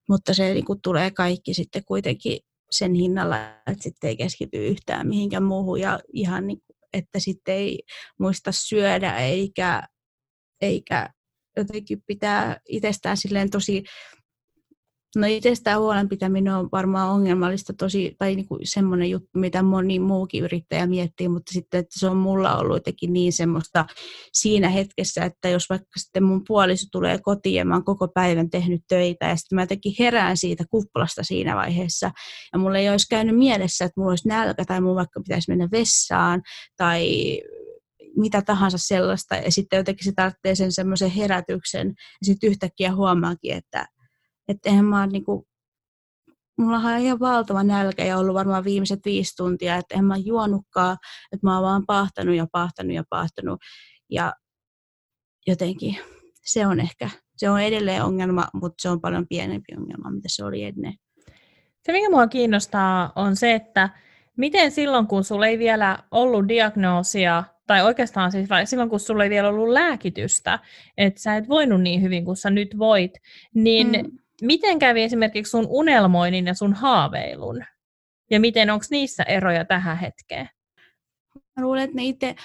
Mutta se niin kuin tulee kaikki sitten kuitenkin sen hinnalla, että sitten ei keskity yhtään mihinkään muuhun. Ja ihan niin kuin, että sitten ei muista syödä eikä jotenkin pitää itsestään silleen tosi... No itsestään huolen pitäminen on varmaan ongelmallista tosi, tai niinku semmoinen juttu, mitä moni muukin yrittäjä miettii, mutta sitten että se on mulla ollut jotenkin niin semmoista siinä hetkessä, että jos vaikka sitten mun puoliso tulee kotiin ja mä oon koko päivän tehnyt töitä ja sitten mä jotenkin herään siitä kuplasta siinä vaiheessa ja mulla ei olisi käynyt mielessä, että mulla olisi nälkä tai mun vaikka pitäisi mennä vessaan tai mitä tahansa sellaista ja sitten jotenkin se tarvitsee sen semmoisen herätyksen ja sitten yhtäkkiä huomaakin, että eihän mä oon niinku, mulla on ihan valtava nälkä ja ollut varmaan viimeiset 5 tuntia, että en mä juonutkaan, että mä oon vaan paahtanut. Ja jotenkin se on edelleen ongelma, mutta se on paljon pienempi ongelma, mitä se oli ennen. Se, mikä mua kiinnostaa, on se, että miten silloin, kun sulla ei vielä ollut diagnoosia, tai oikeastaan siis silloin, kun sulla ei vielä ollut lääkitystä, että sä et voinut niin hyvin kuin sä nyt voit, niin... Miten kävi esimerkiksi sun unelmoinnin ja sun haaveilun? Ja miten, onko niissä eroja tähän hetkeen? Mä luulen, että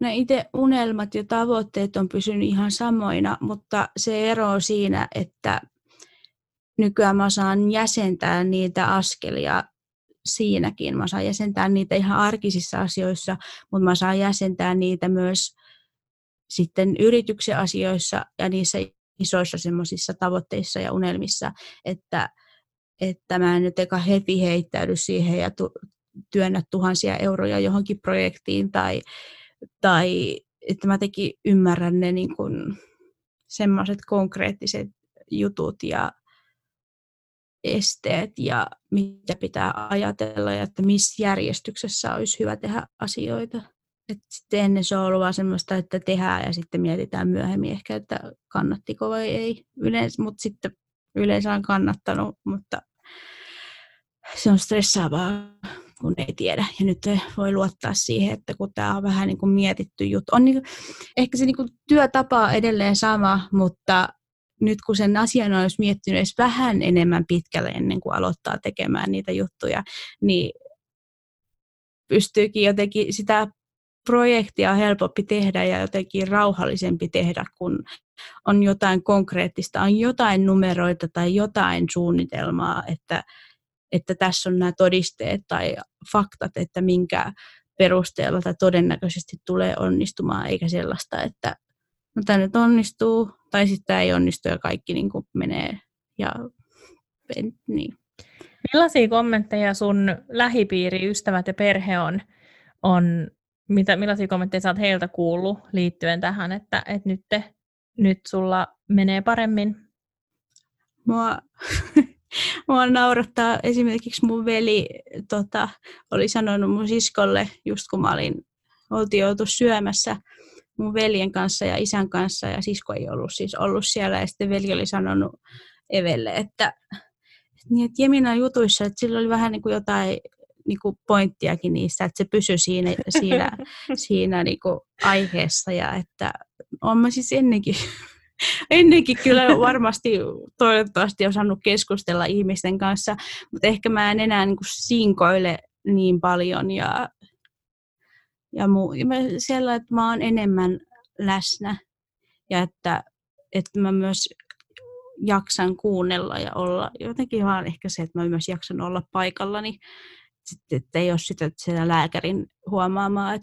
ne itse unelmat ja tavoitteet on pysynyt ihan samoina, mutta se ero on siinä, että nykyään mä saan jäsentää niitä askelia siinäkin. Mä saan jäsentää niitä ihan arkisissa asioissa, mutta mä saan jäsentää niitä myös sitten yrityksen asioissa ja niissä isoissa semmoisissa tavoitteissa ja unelmissa, että mä en nyt eka heti heittäydy siihen ja työnnä 1000 euroja johonkin projektiin tai tai että mä tekin ymmärrän ne niin kuin semmoiset konkreettiset jutut ja esteet ja mitä pitää ajatella ja että missä järjestyksessä olisi hyvä tehdä asioita. Että sitten ennen se on ollut vaan semmoista, että tehdään ja sitten mietitään myöhemmin ehkä, että kannattiko vai ei. Mutta sitten yleensä on kannattanut, mutta se on stressaavaa, kun ei tiedä. Ja nyt voi luottaa siihen, että kun tämä on vähän niin kuin mietitty juttu. On niin kuin, ehkä se niin kuin työtapa on edelleen sama, mutta nyt kun sen asian olisi miettinyt edes vähän enemmän pitkälle ennen kuin aloittaa tekemään niitä juttuja, niin pystyykin jotenkin sitä projektia on helpompi tehdä ja jotenkin rauhallisempi tehdä, kun on jotain konkreettista, on jotain numeroita tai jotain suunnitelmaa, että tässä on nämä todisteet tai faktat, että minkä perusteella tämä todennäköisesti tulee onnistumaan, eikä sellaista, että no tämä nyt onnistuu tai sitten tämä ei onnistu ja kaikki niin kuin menee. Ja, niin. Millaisia kommentteja sun lähipiiri, ystävät ja perhe on millaisia kommentteja sä oot heiltä kuullut liittyen tähän, että nyt sulla menee paremmin? Mua naurattaa esimerkiksi mun veli oli sanonut mun siskolle, just kun oltiin joutu syömässä mun veljen kanssa ja isän kanssa, ja sisko ei ollut siellä, ja sitten veli oli sanonut Evelle, että Jemina jutuissa, että sillä oli vähän niin kuin jotain niin kuin pointtiakin niistä, että se pysyi siinä niin kuin aiheessa, ja että on mä siis ennenkin kyllä varmasti toivottavasti osannut keskustella ihmisten kanssa, mutta ehkä mä en enää niin kuin sinkoile niin paljon ja siellä, että mä oon enemmän läsnä ja että mä myös jaksan kuunnella ja olla jotenkin vaan ehkä se, että mä myös jaksan olla paikallani. Sitten, että ei ole sitä siellä lääkärin huomaamaan,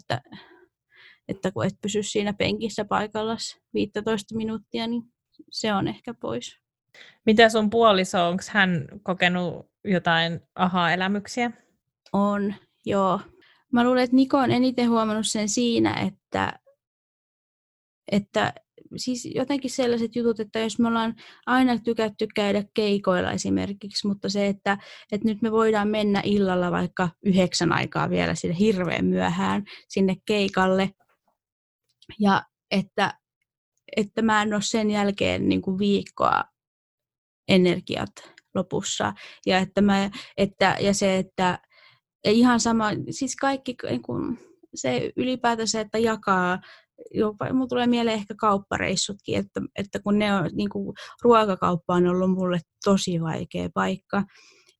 että kun et pysy siinä penkissä paikallasi 15 minuuttia, niin se on ehkä pois. Mitä sun puoliso, onko hän kokenut jotain aha-elämyksiä? On, joo. Mä luulen, että Niko on eniten huomannut sen siinä, että siis jotenkin sellaiset jutut, että jos me ollaan aina tykätty käydä keikoilla esimerkiksi, mutta se, että nyt me voidaan mennä illalla vaikka 9 aikaan vielä sinne hirveän myöhään sinne keikalle. Ja että mä en ole sen jälkeen niin kuin viikkoa energiat lopussa. Ja, että ihan sama, siis kaikki niin kuin se ylipäätänsä, että jakaa. Mulla tulee mieleen ehkä kauppareissutkin, että kun ne on, niin kuin, ruokakauppa on ollut mulle tosi vaikea paikka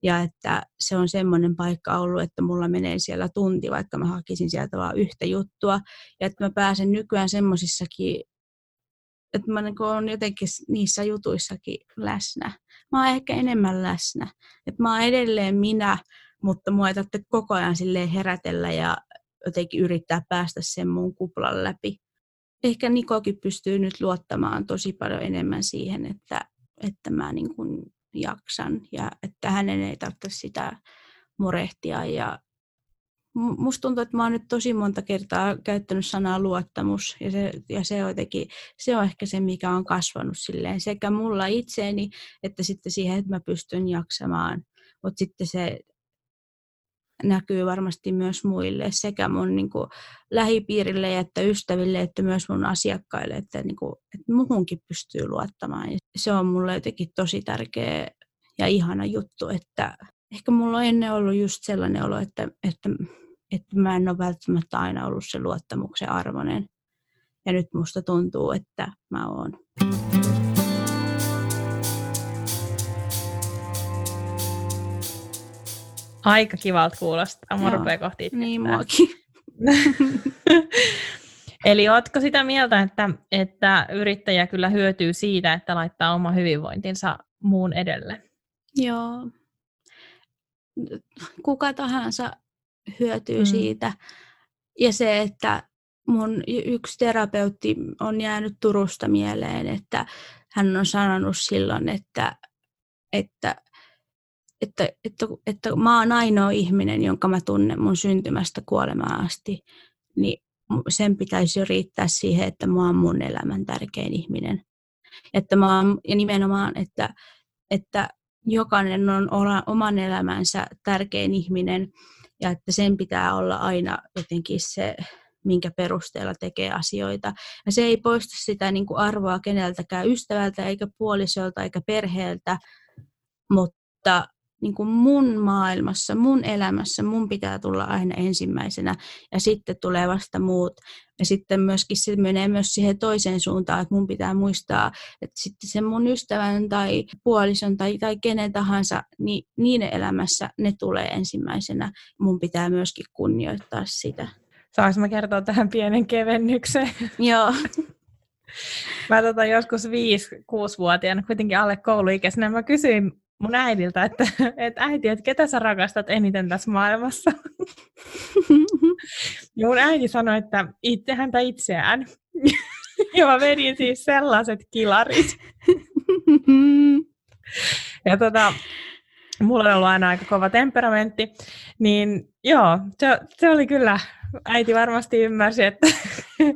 ja että se on semmoinen paikka ollut, että mulla menee siellä tunti, vaikka mä hakisin sieltä vaan yhtä juttua ja että mä pääsen nykyään semmosissakin, että mä niin olen jotenkin niissä jutuissakin läsnä. Mä oon ehkä enemmän läsnä, että mä oon edelleen minä, mutta mua ei tarvitse koko ajan silleen herätellä ja jotenkin yrittää päästä sen mun kuplan läpi. Ehkä Nikokin pystyy nyt luottamaan tosi paljon enemmän siihen, että mä niin kuin jaksan ja että hänen ei tarvitse sitä murehtia. Ja musta tuntuu, että mä oon nyt tosi monta kertaa käyttänyt sanaa luottamus ja se on ehkä se, mikä on kasvanut silleen sekä mulla itseeni että sitten siihen, että mä pystyn jaksamaan. Mutta sitten se näkyy varmasti myös muille sekä mun niin kuin lähipiirille että ystäville että myös mun asiakkaille, että, niin kuin, että muhunkin pystyy luottamaan. Ja se on mulle jotenkin tosi tärkeä ja ihana juttu, että ehkä mulla on ennen ollut just sellainen olo, että mä en ole välttämättä aina ollut se luottamuksen arvoinen. Ja nyt musta tuntuu, että mä oon. Aika kivalta kuulostaa. Mua rupeaa kohti itsettää. Niin muakin. Eli ootko sitä mieltä, että yrittäjä kyllä hyötyy siitä, että laittaa oma hyvinvointinsa muun edelle? Joo. Kuka tahansa hyötyy siitä. Ja se, että mun yksi terapeutti on jäänyt Turusta mieleen, että hän on sanonut silloin, että mä oon ainoa ihminen, jonka mä tunnen mun syntymästä kuolemaan asti, niin sen pitäisi jo riittää siihen, että mä oon mun elämän tärkein ihminen. Että mä oon, ja nimenomaan, että jokainen on oman elämänsä tärkein ihminen ja että sen pitää olla aina jotenkin se, minkä perusteella tekee asioita. Ja se ei poista sitä niin kuin arvoa keneltäkään ystävältä, eikä puolisolta, eikä perheeltä, mutta niin kuin mun maailmassa, mun elämässä, mun pitää tulla aina ensimmäisenä ja sitten tulee vasta muut. Ja sitten myöskin se menee myös siihen toiseen suuntaan, että mun pitää muistaa, että sitten sen mun ystävän tai puolison tai kenen tahansa, niin niiden elämässä ne tulee ensimmäisenä. Mun pitää myöskin kunnioittaa sitä. Saanko mä kertoa tähän pienen kevennyksen? Joo. Mä joskus 5-6-vuotiaana, kuitenkin alle kouluikäisenä, mä kysyin mun äidiltä, että äiti, että ketä sä rakastat eniten tässä maailmassa? Ja mun äiti sanoi, että häntä itseään. Ja mä vedin siis sellaiset kilarit. Ja mulla on ollut aina aika kova temperamentti, niin joo, se oli kyllä, äiti varmasti ymmärsi, että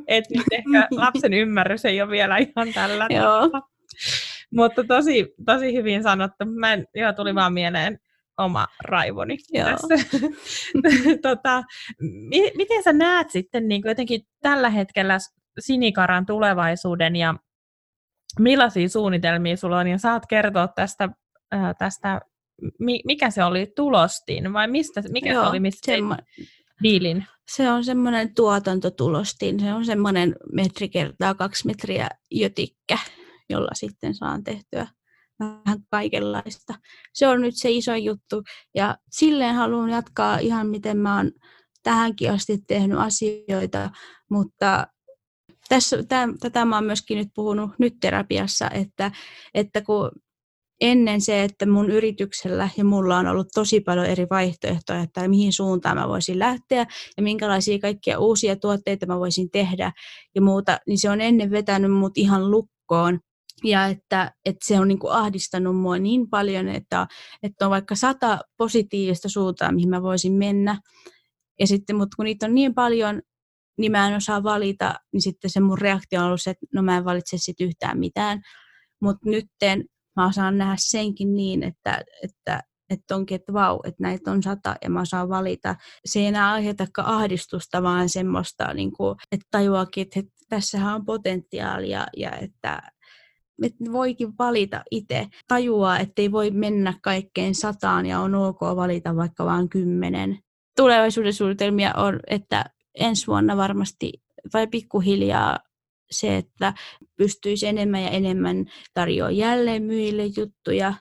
nyt ehkä lapsen ymmärrys ei ole vielä ihan tällä tavalla. Mutta tosi, tosi hyvin sanottu. Tuli vaan mieleen oma raivoni tässä. Miten sä näet sitten niin jotenkin tällä hetkellä Sinikaran tulevaisuuden ja millaisia suunnitelmia sulla on? Ja saat kertoa tästä mikä se oli, tulostin vai mikä se oli, mistä diilin? Se on semmoinen tuotantotulostin, se on semmoinen 1 x 2 metriä jötikkä, jolla sitten saan tehtyä vähän kaikenlaista. Se on nyt se iso juttu ja silleen haluan jatkaa ihan miten mä oon tähänkin asti tehnyt asioita, mutta tätä mä oon myöskin nyt puhunut nyt terapiassa, että kun ennen se, että mun yrityksellä ja mulla on ollut tosi paljon eri vaihtoehtoja, että mihin suuntaan mä voisin lähteä ja minkälaisia kaikkia uusia tuotteita mä voisin tehdä ja muuta, niin se on ennen vetänyt mut ihan lukkoon. Ja että se on niin kuin ahdistanut mua niin paljon, että on vaikka 100 positiivista suuntaa, mihin mä voisin mennä. Ja sitten, mutta kun niitä on niin paljon, niin mä en osaa valita, niin sitten se mun reaktio on ollut se, että no mä en valitse sit yhtään mitään. Mutta nytten mä osaan nähdä senkin niin, että onkin, että vau, että näitä on 100 ja mä osaan valita. Se ei enää aiheutakaan ahdistusta, vaan semmoista, niin kuin, että tajuakin, että tässähän on potentiaalia ja että voikin valita itse. Tajuaa, ettei voi mennä kaikkeen 100 ja on ok valita vaikka vaan 10. Tulevaisuuden suunnitelmia on, että ensi vuonna varmasti vai pikkuhiljaa se, että pystyisi enemmän ja enemmän tarjoamaan jälleen myyjille juttuja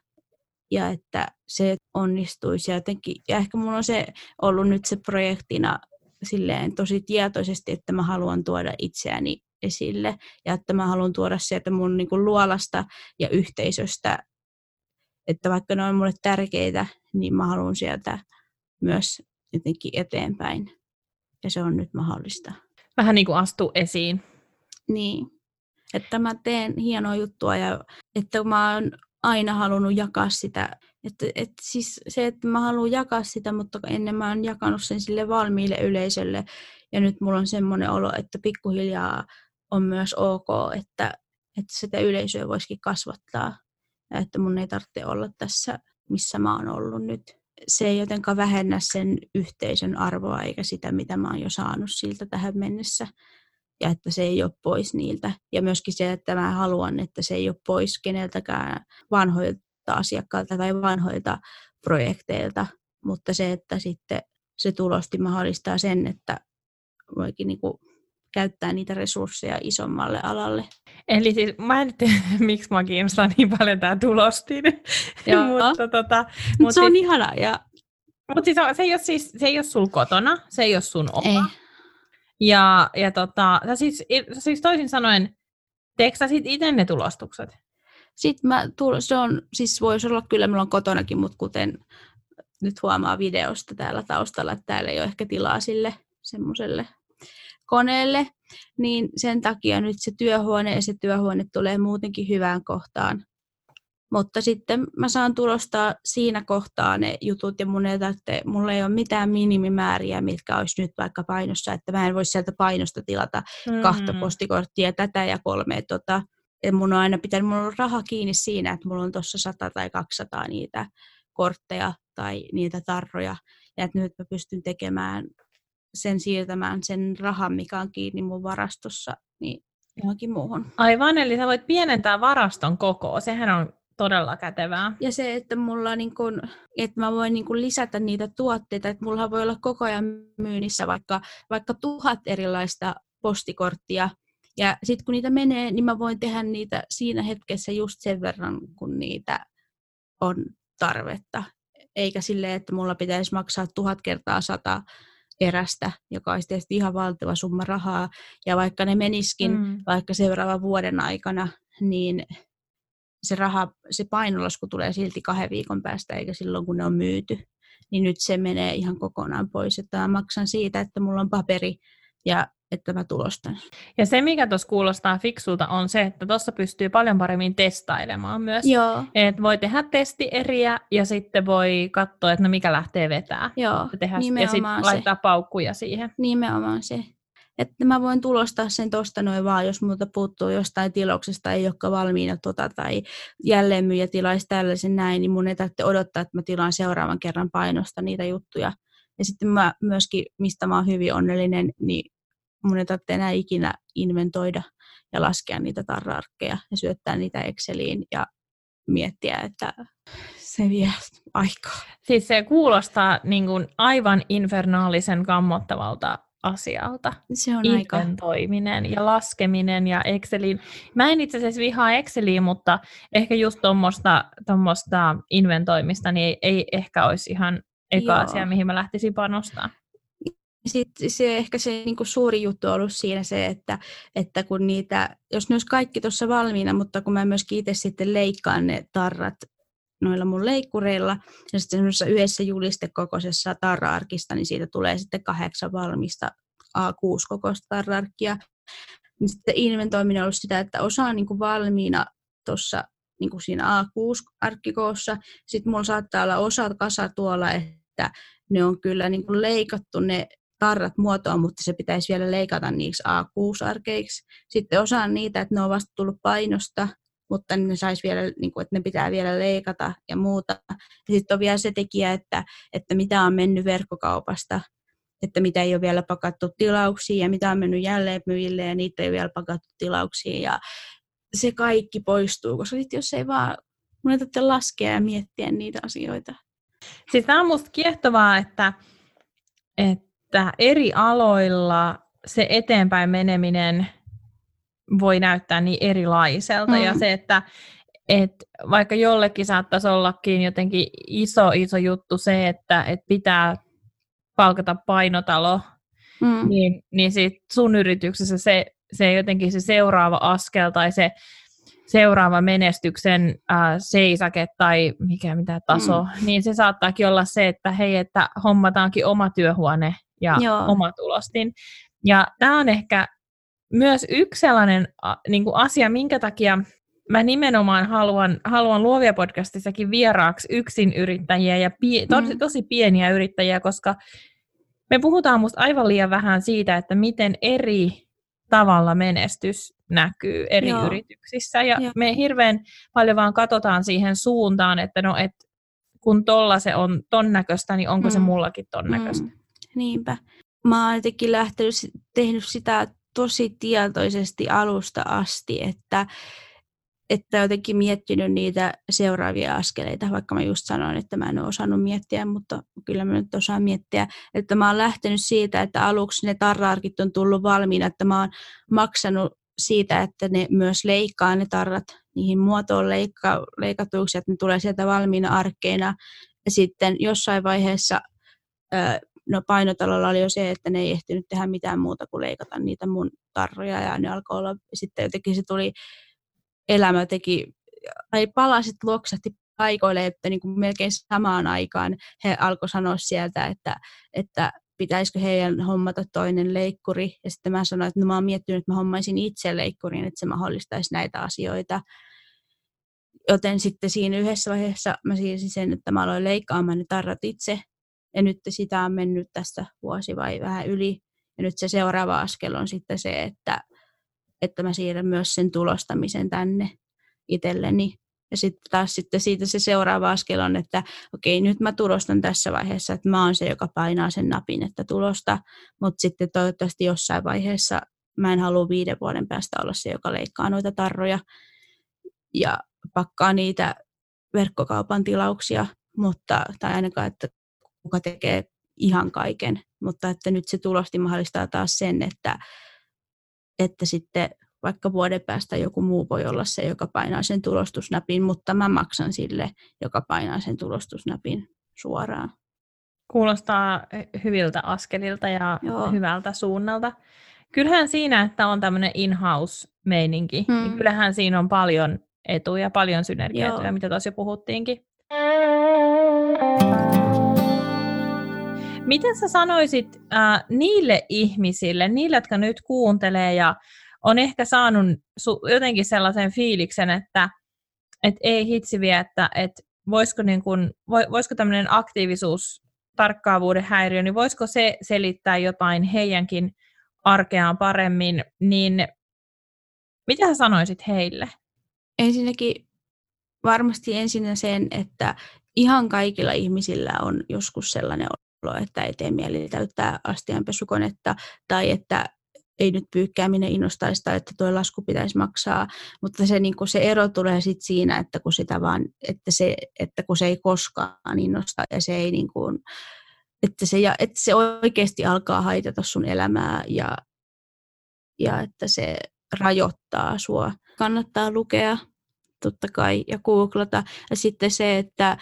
ja että se onnistuisi jotenkin. Ja ehkä minulla on se ollut nyt se projektina silleen tosi tietoisesti, että mä haluan tuoda itseäni esille ja että mä haluan tuoda sieltä mun niin kuin luolasta ja yhteisöstä, että vaikka ne on mulle tärkeitä, niin mä haluan sieltä myös jotenkin eteenpäin ja se on nyt mahdollista. Vähän niin kuin astuu esiin. Niin, että mä teen hienoa juttua ja että mä oon aina halunnut jakaa sitä. Että siis se, että mä haluan jakaa sitä, mutta ennen mä oon jakanut sen sille valmiille yleisölle. Ja nyt mulla on semmoinen olo, että pikkuhiljaa on myös ok, että sitä yleisöä voisikin kasvattaa. Ja että mun ei tarvitse olla tässä, missä mä oon ollut nyt. Se ei jotenkaan vähennä sen yhteisön arvoa eikä sitä, mitä mä oon jo saanut siltä tähän mennessä. Ja että se ei ole pois niiltä. Ja myöskin se, että mä haluan, että se ei ole pois keneltäkään vanhoilta asiakkailta tai vanhoilta projekteilta. Mutta se, että sitten se tulosti mahdollistaa sen, että voikin niinku käyttää niitä resursseja isommalle alalle. Eli siis mä en tiedä, miksi mä kiinnostaa niin paljon tää tulostin. mutta se on ihanaa. Mutta se ei ole sul kotona, se ei ole sun oma. Ei. Ja siis toisin sanoen, teekö sä sit ite ne tulostukset? Sitten se on, siis voisi olla kyllä, mulla on kotonakin, mutta kuten nyt huomaa videosta täällä taustalla, että täällä ei ole ehkä tilaa sille semmoiselle koneelle, niin sen takia nyt se työhuone tulee muutenkin hyvään kohtaan. Mutta sitten mä saan tulostaa siinä kohtaa ne jutut ja mun ei tarvitse, mulla ei ole mitään minimimääriä, mitkä olisi nyt vaikka painossa, että mä en voi sieltä painosta tilata 2 postikorttia, tätä ja 3 tota. Ja mun on aina pitänyt, mulla on raha kiinni siinä, että mulla on tuossa 100 tai 200 niitä kortteja tai niitä tarroja. Ja että nyt mä pystyn tekemään sen, siirtämään sen rahan, mikä on kiinni mun varastossa, niin johonkin muuhun. Aivan, eli sä voit pienentää varaston kokoa, sehän on todella kätevää. Ja se, että mulla niin kun, että mä voin niin kun lisätä niitä tuotteita, että mulla voi olla koko ajan myynnissä vaikka 1000 erilaista postikorttia. Ja sitten kun niitä menee, niin mä voin tehdä niitä siinä hetkessä just sen verran, kun niitä on tarvetta. Eikä silleen, että mulla pitäisi maksaa 1000 kertaa 100 erästä, joka olisi tietysti ihan valtava summa rahaa. Ja vaikka ne meniskin vaikka seuraavan vuoden aikana, niin se raha, se painolasku tulee silti 2 viikon päästä, eikä silloin kun ne on myyty. Niin nyt se menee ihan kokonaan pois. Että mä maksan siitä, että mulla on paperi ja että mä tulostan. Ja se, mikä tuossa kuulostaa fiksulta, on se, että tuossa pystyy paljon paremmin testailemaan myös. Joo. Et voi tehdä testieriä ja sitten voi katsoa, että no mikä lähtee vetää. Joo, tehdä, ja sitten laittaa paukkuja siihen. Nimenomaan se. Että mä voin tulostaa sen tosta noin vaan, jos multa puuttuu jostain tilauksesta, ei olekaan valmiina tota, tai jälleenmyyjä tilaisi tällaisen näin, niin mun ei tarvitse odottaa, että mä tilaan seuraavan kerran painosta niitä juttuja. Ja sitten mä myöskin, mistä mä oon hyvin onnellinen, niin mun ei tarvitse enää ikinä inventoida ja laskea niitä tarra-arkkeja ja syöttää niitä Exceliin ja miettiä, että se vie aikaa. Siis se kuulostaa niin kuin aivan infernaalisen kammottavalta asialta. Se on aika. Inventoiminen ja laskeminen ja Exceliin. Mä en itse asiassa vihaa Exceliä, mutta ehkä just tuommoista inventoimista niin ei ehkä olisi ihan eka asia, mihin mä lähtisin panostamaan. Sitten se ehkä se niin kuin suuri juttu on ollut siinä se, että kun niitä, jos ne olisi kaikki tuossa valmiina, mutta kun mä myöskin itse sitten leikkaan ne tarrat noilla mun leikkureilla, ja sitten semmoisessa yhdessä julistekokoisessa tarra-arkista, niin siitä tulee sitten 8 valmista A6-kokoista tarra-arkkia. Niin sitten inventoiminen on ollut sitä, että osa on niin kuin valmiina tuossa niin kuin siinä A6-arkkikoossa, sitten mulla saattaa olla osa kasa tuolla, että ne on kyllä niin kuin leikattu ne tarrat muotoa, mutta se pitäisi vielä leikata niiksi A6-arkeiksi. Sitten osa niitä, että ne on vasta tullut painosta, mutta ne sais vielä, niin kuin, että ne pitää vielä leikata ja muuta. Ja sitten on vielä se tekijä, että mitä on mennyt verkkokaupasta, että mitä ei ole vielä pakattu tilauksiin ja mitä on mennyt jälleenmyyjille ja niitä ei ole vielä pakattu tilauksiin. Ja se kaikki poistuu, koska sitten jos ei vaan, mun ei tarvitse laskea ja miettiä niitä asioita. Siis tämä on musta kiehtovaa, että eri aloilla se eteenpäin meneminen voi näyttää niin erilaiselta. Ja se, että vaikka jollekin saattaisi ollakin jotenkin iso juttu se, että pitää palkata painotalo, niin sit sun yrityksessä se jotenkin se seuraava askel tai se seuraava menestyksen seisake tai mitä taso, niin se saattaakin olla se, että hei, että hommataankin oma työhuone ja oma tulostin. Ja tämä on ehkä myös yksi sellainen niin kuin asia, minkä takia mä nimenomaan haluan Luovia podcastissakin vieraaksi yksin yrittäjiä ja tosi pieniä yrittäjiä, koska me puhutaan musta aivan liian vähän siitä, että miten eri tavalla menestys näkyy eri yrityksissä. Ja me hirveän paljon vaan katsotaan siihen suuntaan, että no, et kun tolla se on ton näköistä, niin onko se mullakin ton näköistä. Niinpä. Mä oon jotenkin tehnyt sitä tosi tietoisesti alusta asti, että jotenkin miettinyt niitä seuraavia askeleita, vaikka mä just sanoin, että mä en ole osannut miettiä, mutta kyllä mä nyt osaan miettiä, että mä oon lähtenyt siitä, että aluksi ne tarra-arkit on tullut valmiina, että mä oon maksanut siitä, että ne myös leikkaa ne tarrat niihin muotoon leikatuiksi, että ne tulee sieltä valmiina arkkeina. Ja sitten jossain vaiheessa painotalolla oli jo se, että ne ei ehtinyt tehdä mitään muuta kuin leikata niitä mun tarroja ja ne alkoi olla. Sitten jotenkin se tuli palaset loksahti paikoille, että niin kuin melkein samaan aikaan he alkoi sanoa sieltä, että pitäisikö heidän hommata toinen leikkuri. Ja sitten mä sanoin, että no, mä oon miettinyt, että mä hommaisin itse leikkurin, että se mahdollistaisi näitä asioita. Joten sitten siinä yhdessä vaiheessa mä siirsin sen, että mä aloin leikkaamaan ne tarrat itse. Ja nyt sitä on mennyt tästä vuosi vai vähän yli. Ja nyt se seuraava askel on sitten se, että mä siirrän myös sen tulostamisen tänne itselleni. Ja sitten taas sitten siitä se seuraava askel on, että okei, nyt mä tulostan tässä vaiheessa, että mä oon se, joka painaa sen napin, että tulosta. Mutta sitten toivottavasti jossain vaiheessa mä en halua 5 vuoden päästä olla se, joka leikkaa noita tarroja ja pakkaa niitä verkkokaupan tilauksia, tai ainakaan, että kuka tekee ihan kaiken. Mutta että nyt se tulosti mahdollistaa taas sen, että sitten vaikka vuoden päästä joku muu voi olla se, joka painaa sen tulostusnapin, mutta mä maksan sille, joka painaa sen tulostusnapin suoraan. Kuulostaa hyviltä askelilta ja hyvältä suunnalta. Kyllähän siinä, että on tämmöinen in-house-meininki, niin kyllähän siinä on paljon etuja, paljon synergiaetuja, mitä tuossa jo puhuttiinkin. Mitä sä sanoisit niille ihmisille, niille, jotka nyt kuuntelee ja on ehkä saanut jotenkin sellaisen fiiliksen, että ei hitsi vie, että voisiko tämmöinen aktiivisuus, tarkkaavuuden häiriö, niin voisiko se selittää jotain heidänkin arkeaan paremmin, niin mitä sä sanoisit heille? Ensinnäkin varmasti ensinnä sen, että ihan kaikilla ihmisillä on joskus sellainen olo, että ei tee mieli täyttää astianpesukonetta tai että ei nyt pyykkääminen innostaisi tai että tuo lasku pitäisi maksaa, mutta se, niin kun se ero tulee sitten siinä, että kun, kun se ei koskaan innosta ja se ei niin kuin, että se oikeasti alkaa haitata sun elämää ja että se rajoittaa sua. Kannattaa lukea totta kai ja googlata. Ja sitten se, että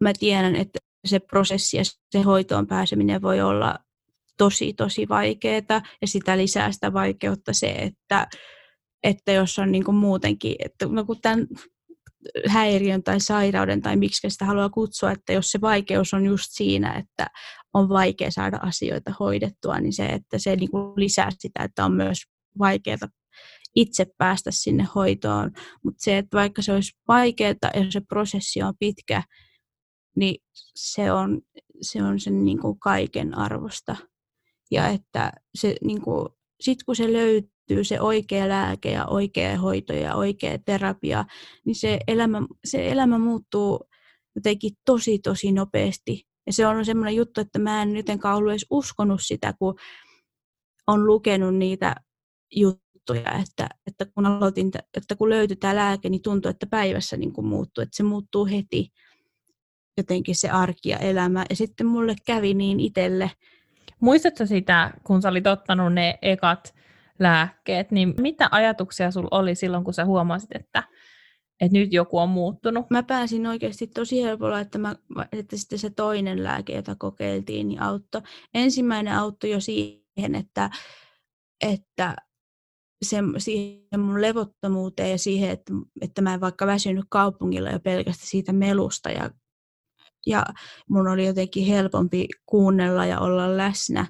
mä tiedän, että se prosessi ja se hoitoon pääseminen voi olla tosi, tosi vaikeaa ja sitä lisää sitä vaikeutta se, että jos on niin kuin muutenkin, että kun tämän häiriön tai sairauden tai miksi sitä haluaa kutsua, että jos se vaikeus on just siinä, että on vaikea saada asioita hoidettua, niin se, että se niin kuin lisää sitä, että on myös vaikeaa itse päästä sinne hoitoon. Mutta se, että vaikka se olisi vaikeaa ja se prosessi on pitkä, niin se on sen niin kuin kaiken arvosta. Ja että se, niin kuin, sit kun se löytyy se oikea lääke ja oikea hoito ja oikea terapia, niin se elämä muuttuu jotenkin tosi, tosi nopeasti. Ja se on semmoinen juttu, että mä en jotenkaan ollut edes uskonut sitä, kun on lukenut niitä juttuja, että kun aloitin, että kun löytyi tämä lääke, niin tuntuu, että päivässä niin kuin muuttuu, että se muuttuu heti jotenkin se arki ja elämä. Ja sitten mulle kävi niin itselle. Muistatko sitä, kun sä olit ottanut ne ekat lääkkeet, niin mitä ajatuksia sulla oli silloin, kun sä huomasit, että nyt joku on muuttunut? Mä pääsin oikeasti tosi helpolla, että sitten se toinen lääke, jota kokeiltiin, niin auttoi. Ensimmäinen auttoi jo siihen, että siihen mun levottomuuteen ja siihen, että mä en vaikka väsynyt kaupungilla jo pelkästään siitä melusta ja mun oli jotenkin helpompi kuunnella ja olla läsnä,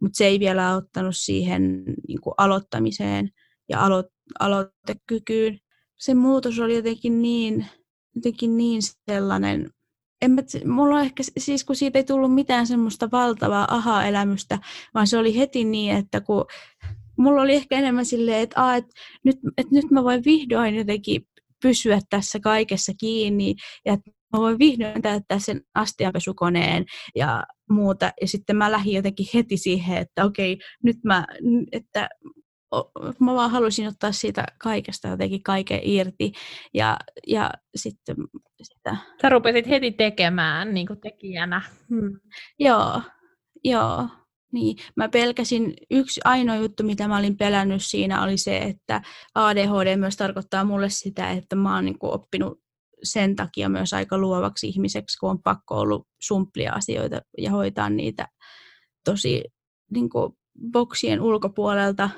mutta se ei vielä auttanut siihen niin kuin aloittamiseen ja aloitekykyyn. Se muutos oli jotenkin niin sellainen, mulla ehkä, siis kun siitä ei tullut mitään semmoista valtavaa aha-elämystä, vaan se oli heti niin, että kun mulla oli ehkä enemmän silleen, että nyt mä voin vihdoin jotenkin pysyä tässä kaikessa kiinni ja mä voin vihdoin täyttää sen astianpesukoneen ja muuta. Ja sitten mä lähdin jotenkin heti siihen, että okei, nyt mä vaan halusin ottaa siitä kaikesta jotenkin kaiken irti. Ja sitten sitä. Sä rupesit heti tekemään niin kuin tekijänä. Joo. Niin. Mä pelkäsin, yksi ainoa juttu, mitä mä olin pelännyt siinä, oli se, että ADHD myös tarkoittaa mulle sitä, että mä oon niin kuin oppinut sen takia myös aika luovaksi ihmiseksi, kun on pakko ollut sumplia asioita ja hoitaa niitä tosi niin kuin boksien ulkopuolelta.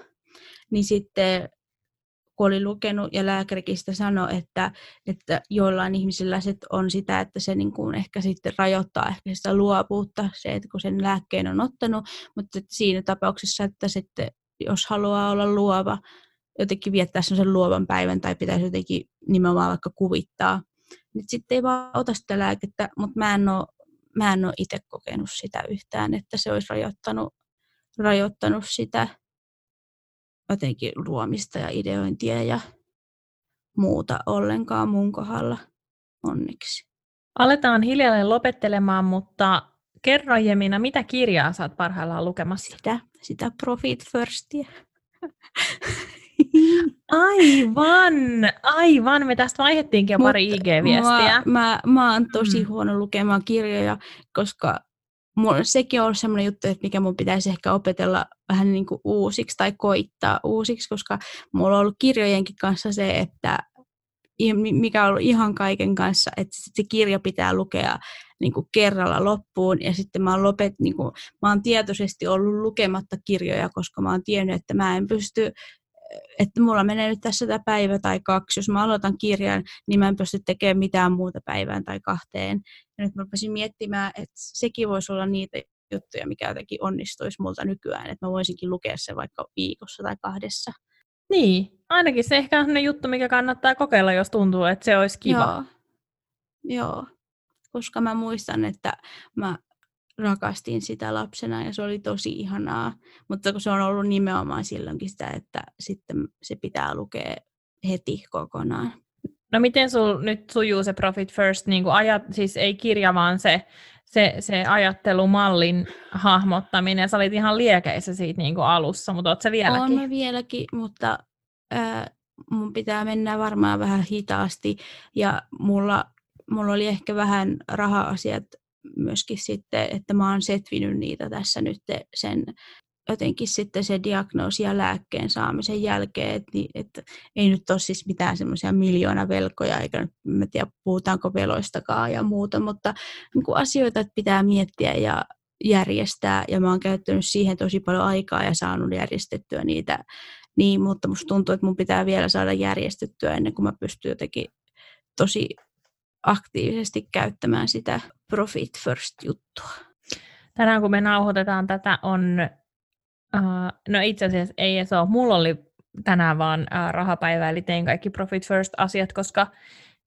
Niin sitten kun olin lukenut ja lääkärikin sitä sanoi, että joillain ihmisillä on sitä, että se niin kuin ehkä sitten rajoittaa ehkä sitä luovuutta, se, että kun sen lääkkeen on ottanut, mutta siinä tapauksessa, että sitten, jos haluaa olla luova jotenkin viettää semmoisen luovan päivän tai pitäisi jotenkin nimenomaan vaikka kuvittaa. Nyt sitten ei vaan ota sitä lääkettä, mutta mä en ole itse kokenut sitä yhtään, että se olisi rajoittanut sitä jotenkin luomista ja ideointia ja muuta ollenkaan mun kohdalla, onneksi. Aletaan hiljalleen lopettelemaan, mutta kerro Jemina, mitä kirjaa sä oot parhaillaan lukemassa? Sitä Profit Firstia. Aivan. Me tästä vaihdettiinkin jo pari IG-viestiä. Mä oon tosi huono lukemaan kirjoja, koska sekin on semmoinen juttu, että mikä mun pitäisi ehkä opetella vähän niin kuin uusiksi tai koittaa uusiksi, koska mulla on ollut kirjojenkin kanssa se, että mikä on ollut ihan kaiken kanssa, että se kirja pitää lukea niin kuin kerralla loppuun ja sitten mä oon tietoisesti ollut lukematta kirjoja, koska mä oon tiennyt, että mä en pysty, että mulla menee nyt tässä tämä päivä tai kaksi. Jos mä aloitan kirjan, niin mä en pysty tekemään mitään muuta päivään tai kahteen. Ja nyt mä rupesin miettimään, että sekin voisi olla niitä juttuja, mikä jotenkin onnistuisi multa nykyään. Että mä voisinkin lukea sen vaikka viikossa tai kahdessa. Niin, ainakin se ehkä on sellainen juttu, mikä kannattaa kokeilla, jos tuntuu, että se olisi kiva. Joo. Koska mä muistan, että mä rakastin sitä lapsena ja se oli tosi ihanaa, mutta kun se on ollut nimenomaan silloinkin sitä, että sitten se pitää lukea heti kokonaan. No miten sul nyt sujuu se Profit First, niin kuin siis ei kirja vaan se ajattelumallin hahmottaminen. Sä olit ihan liekeissä siitä niin kuin alussa, mutta oot sä vieläkin? Oon mä vieläkin, mutta mun pitää mennä varmaan vähän hitaasti ja mulla oli ehkä vähän raha-asiat myöskin sitten, että mä oon setvinyt niitä tässä nyt sen jotenkin sitten se diagnoosi ja lääkkeen saamisen jälkeen, että ei nyt ole siis mitään semmoisia miljoonavelkoja, eikä nyt mä tiedä puhutaanko veloistakaan ja muuta, mutta niin kuin asioita pitää miettiä ja järjestää ja mä oon käyttänyt siihen tosi paljon aikaa ja saanut järjestettyä niitä, niin, mutta musta tuntuu, että mun pitää vielä saada järjestettyä ennen kuin mä pystyn jotenkin tosi aktiivisesti käyttämään sitä Profit First-juttua. Tänään kun me nauhoitetaan tätä on, no itse asiassa ei edes ole, mulla oli tänään vaan rahapäivä, eli tein kaikki Profit First-asiat, koska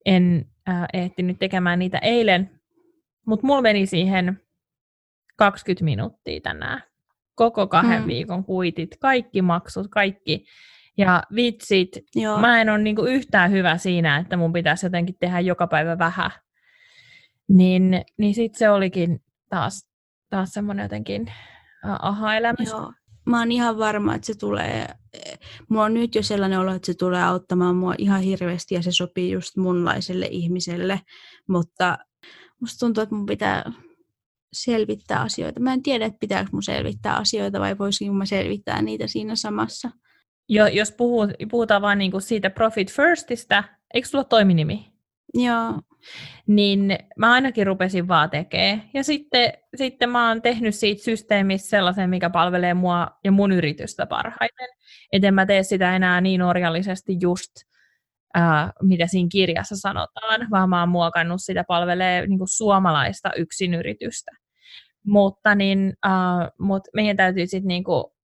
en ehtinyt tekemään niitä eilen, mutta mulla meni siihen 20 minuuttia tänään. Koko 2 viikon kuitit, kaikki maksut, kaikki. Ja vitsit, joo. Mä en ole niinku yhtään hyvä siinä, että mun pitäisi jotenkin tehdä joka päivä vähän. Niin sitten se olikin taas semmoinen jotenkin aha-elämys. Joo. Mä oon ihan varma, että se tulee. Mulla on nyt jo sellainen olo, että se tulee auttamaan mua ihan hirveästi ja se sopii just munlaiselle ihmiselle. Mutta musta tuntuu, että mun pitää selvittää asioita. Mä en tiedä, että pitääkö mun selvittää asioita vai voisinko mä selvittää niitä siinä samassa. Jos puhutaan vaan niinku siitä Profit Firstistä, eikö sulla ole toiminimi? Joo. Niin mä ainakin rupesin vaan tekemään. Ja sitten mä oon tehnyt siitä systeemistä sellaisen, mikä palvelee mua ja mun yritystä parhaiten. Et en mä tee sitä enää niin orjallisesti just, mitä siinä kirjassa sanotaan, vaan mä oon muokannut sitä palvelee niinku suomalaista yksinyritystä. Mutta meidän täytyy sitten niinku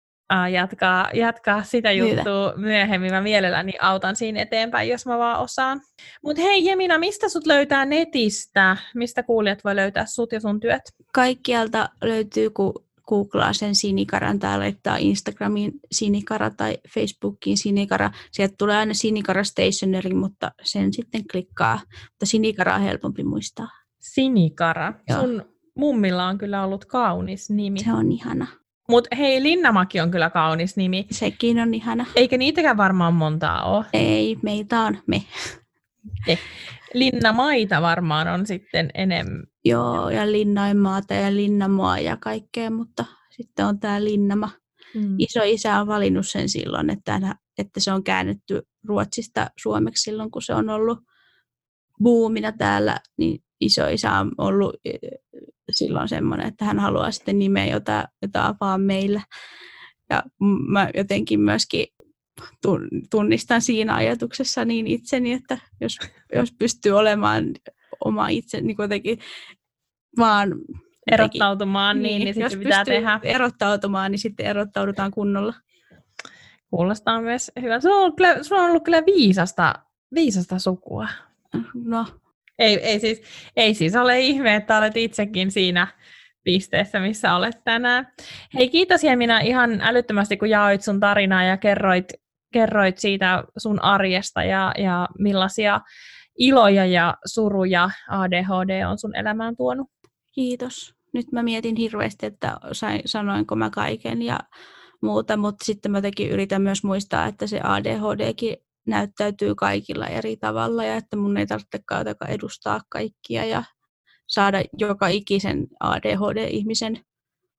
jatkaa sitä juttua myöhemmin. Mä mielelläni autan siinä eteenpäin, jos mä vaan osaan. Mut hei Jemina, mistä sut löytää netistä? Mistä kuulijat voi löytää sut ja sun työt? Kaikkialta löytyy, kun googlaa sen Sinikaran tai laittaa Instagramiin Sinikara tai Facebookiin Sinikara. Sieltä tulee aina Sinikara Stationery, mutta sen sitten klikkaa. Mutta Sinikara on helpompi muistaa. Sinikara. Joo. Sun mummilla on kyllä ollut kaunis nimi. Se on ihana. Mutta hei, Linnamakin on kyllä kaunis nimi. Sekin on ihana. Eikä niitäkään varmaan montaa ole. Ei, meitä on me. Linnamaita varmaan on sitten enemmän. Joo, ja Linnainmaata ja Linnamoa ja kaikkea, mutta sitten on tämä Linnama. Isoisä on valinnut sen silloin, että se on käännetty ruotsista suomeksi silloin, kun se on ollut buumina täällä, niin isoisä on ollut silloin semmoinen, että hän haluaa sitten nimeä, jota avaa meillä. Ja mä jotenkin myöskin tunnistan siinä ajatuksessa niin itseni, että jos pystyy olemaan oma itse, niin kuitenkin vaan erottautumaan, niin sitten pitää tehdä. Erottautumaan, niin sitten erottaudutaan kunnolla. Kuulostaa myös hyvä. Sulla on ollut kyllä viisasta sukua. No. Ei siis ole ihme, että olet itsekin siinä pisteessä, missä olet tänään. Hei, kiitos Jemina ihan älyttömästi, kun jaoit sun tarinaa ja kerroit siitä sun arjesta ja millaisia iloja ja suruja ADHD on sun elämään tuonut. Kiitos. Nyt mä mietin hirveästi, että sanoinko mä kaiken ja muuta, mutta sitten mä jotenkin yritän myös muistaa, että se ADHDkin näyttäytyy kaikilla eri tavalla ja että mun ei tarvitsekaan edustaa kaikkia ja saada joka ikisen ADHD-ihmisen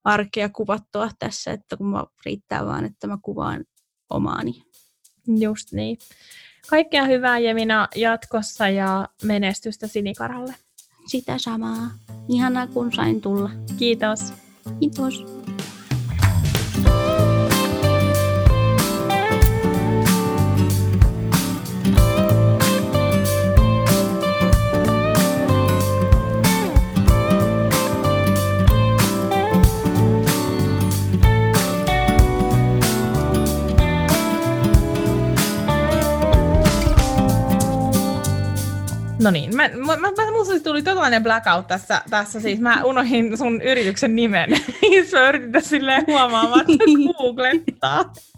arkea kuvattua tässä, että kun mä riittää vaan, että mä kuvaan omaani. Just niin. Kaikkea hyvää Jemina jatkossa ja menestystä Sinikaralle. Sitä samaa. Ihanaa kun sain tulla. Kiitos. Kiitos. No niin, minusta tuli totainen blackout tässä siis mä unohdin sun yrityksen nimen, niin mä yritin silleen huomaamaan, että googlettaa.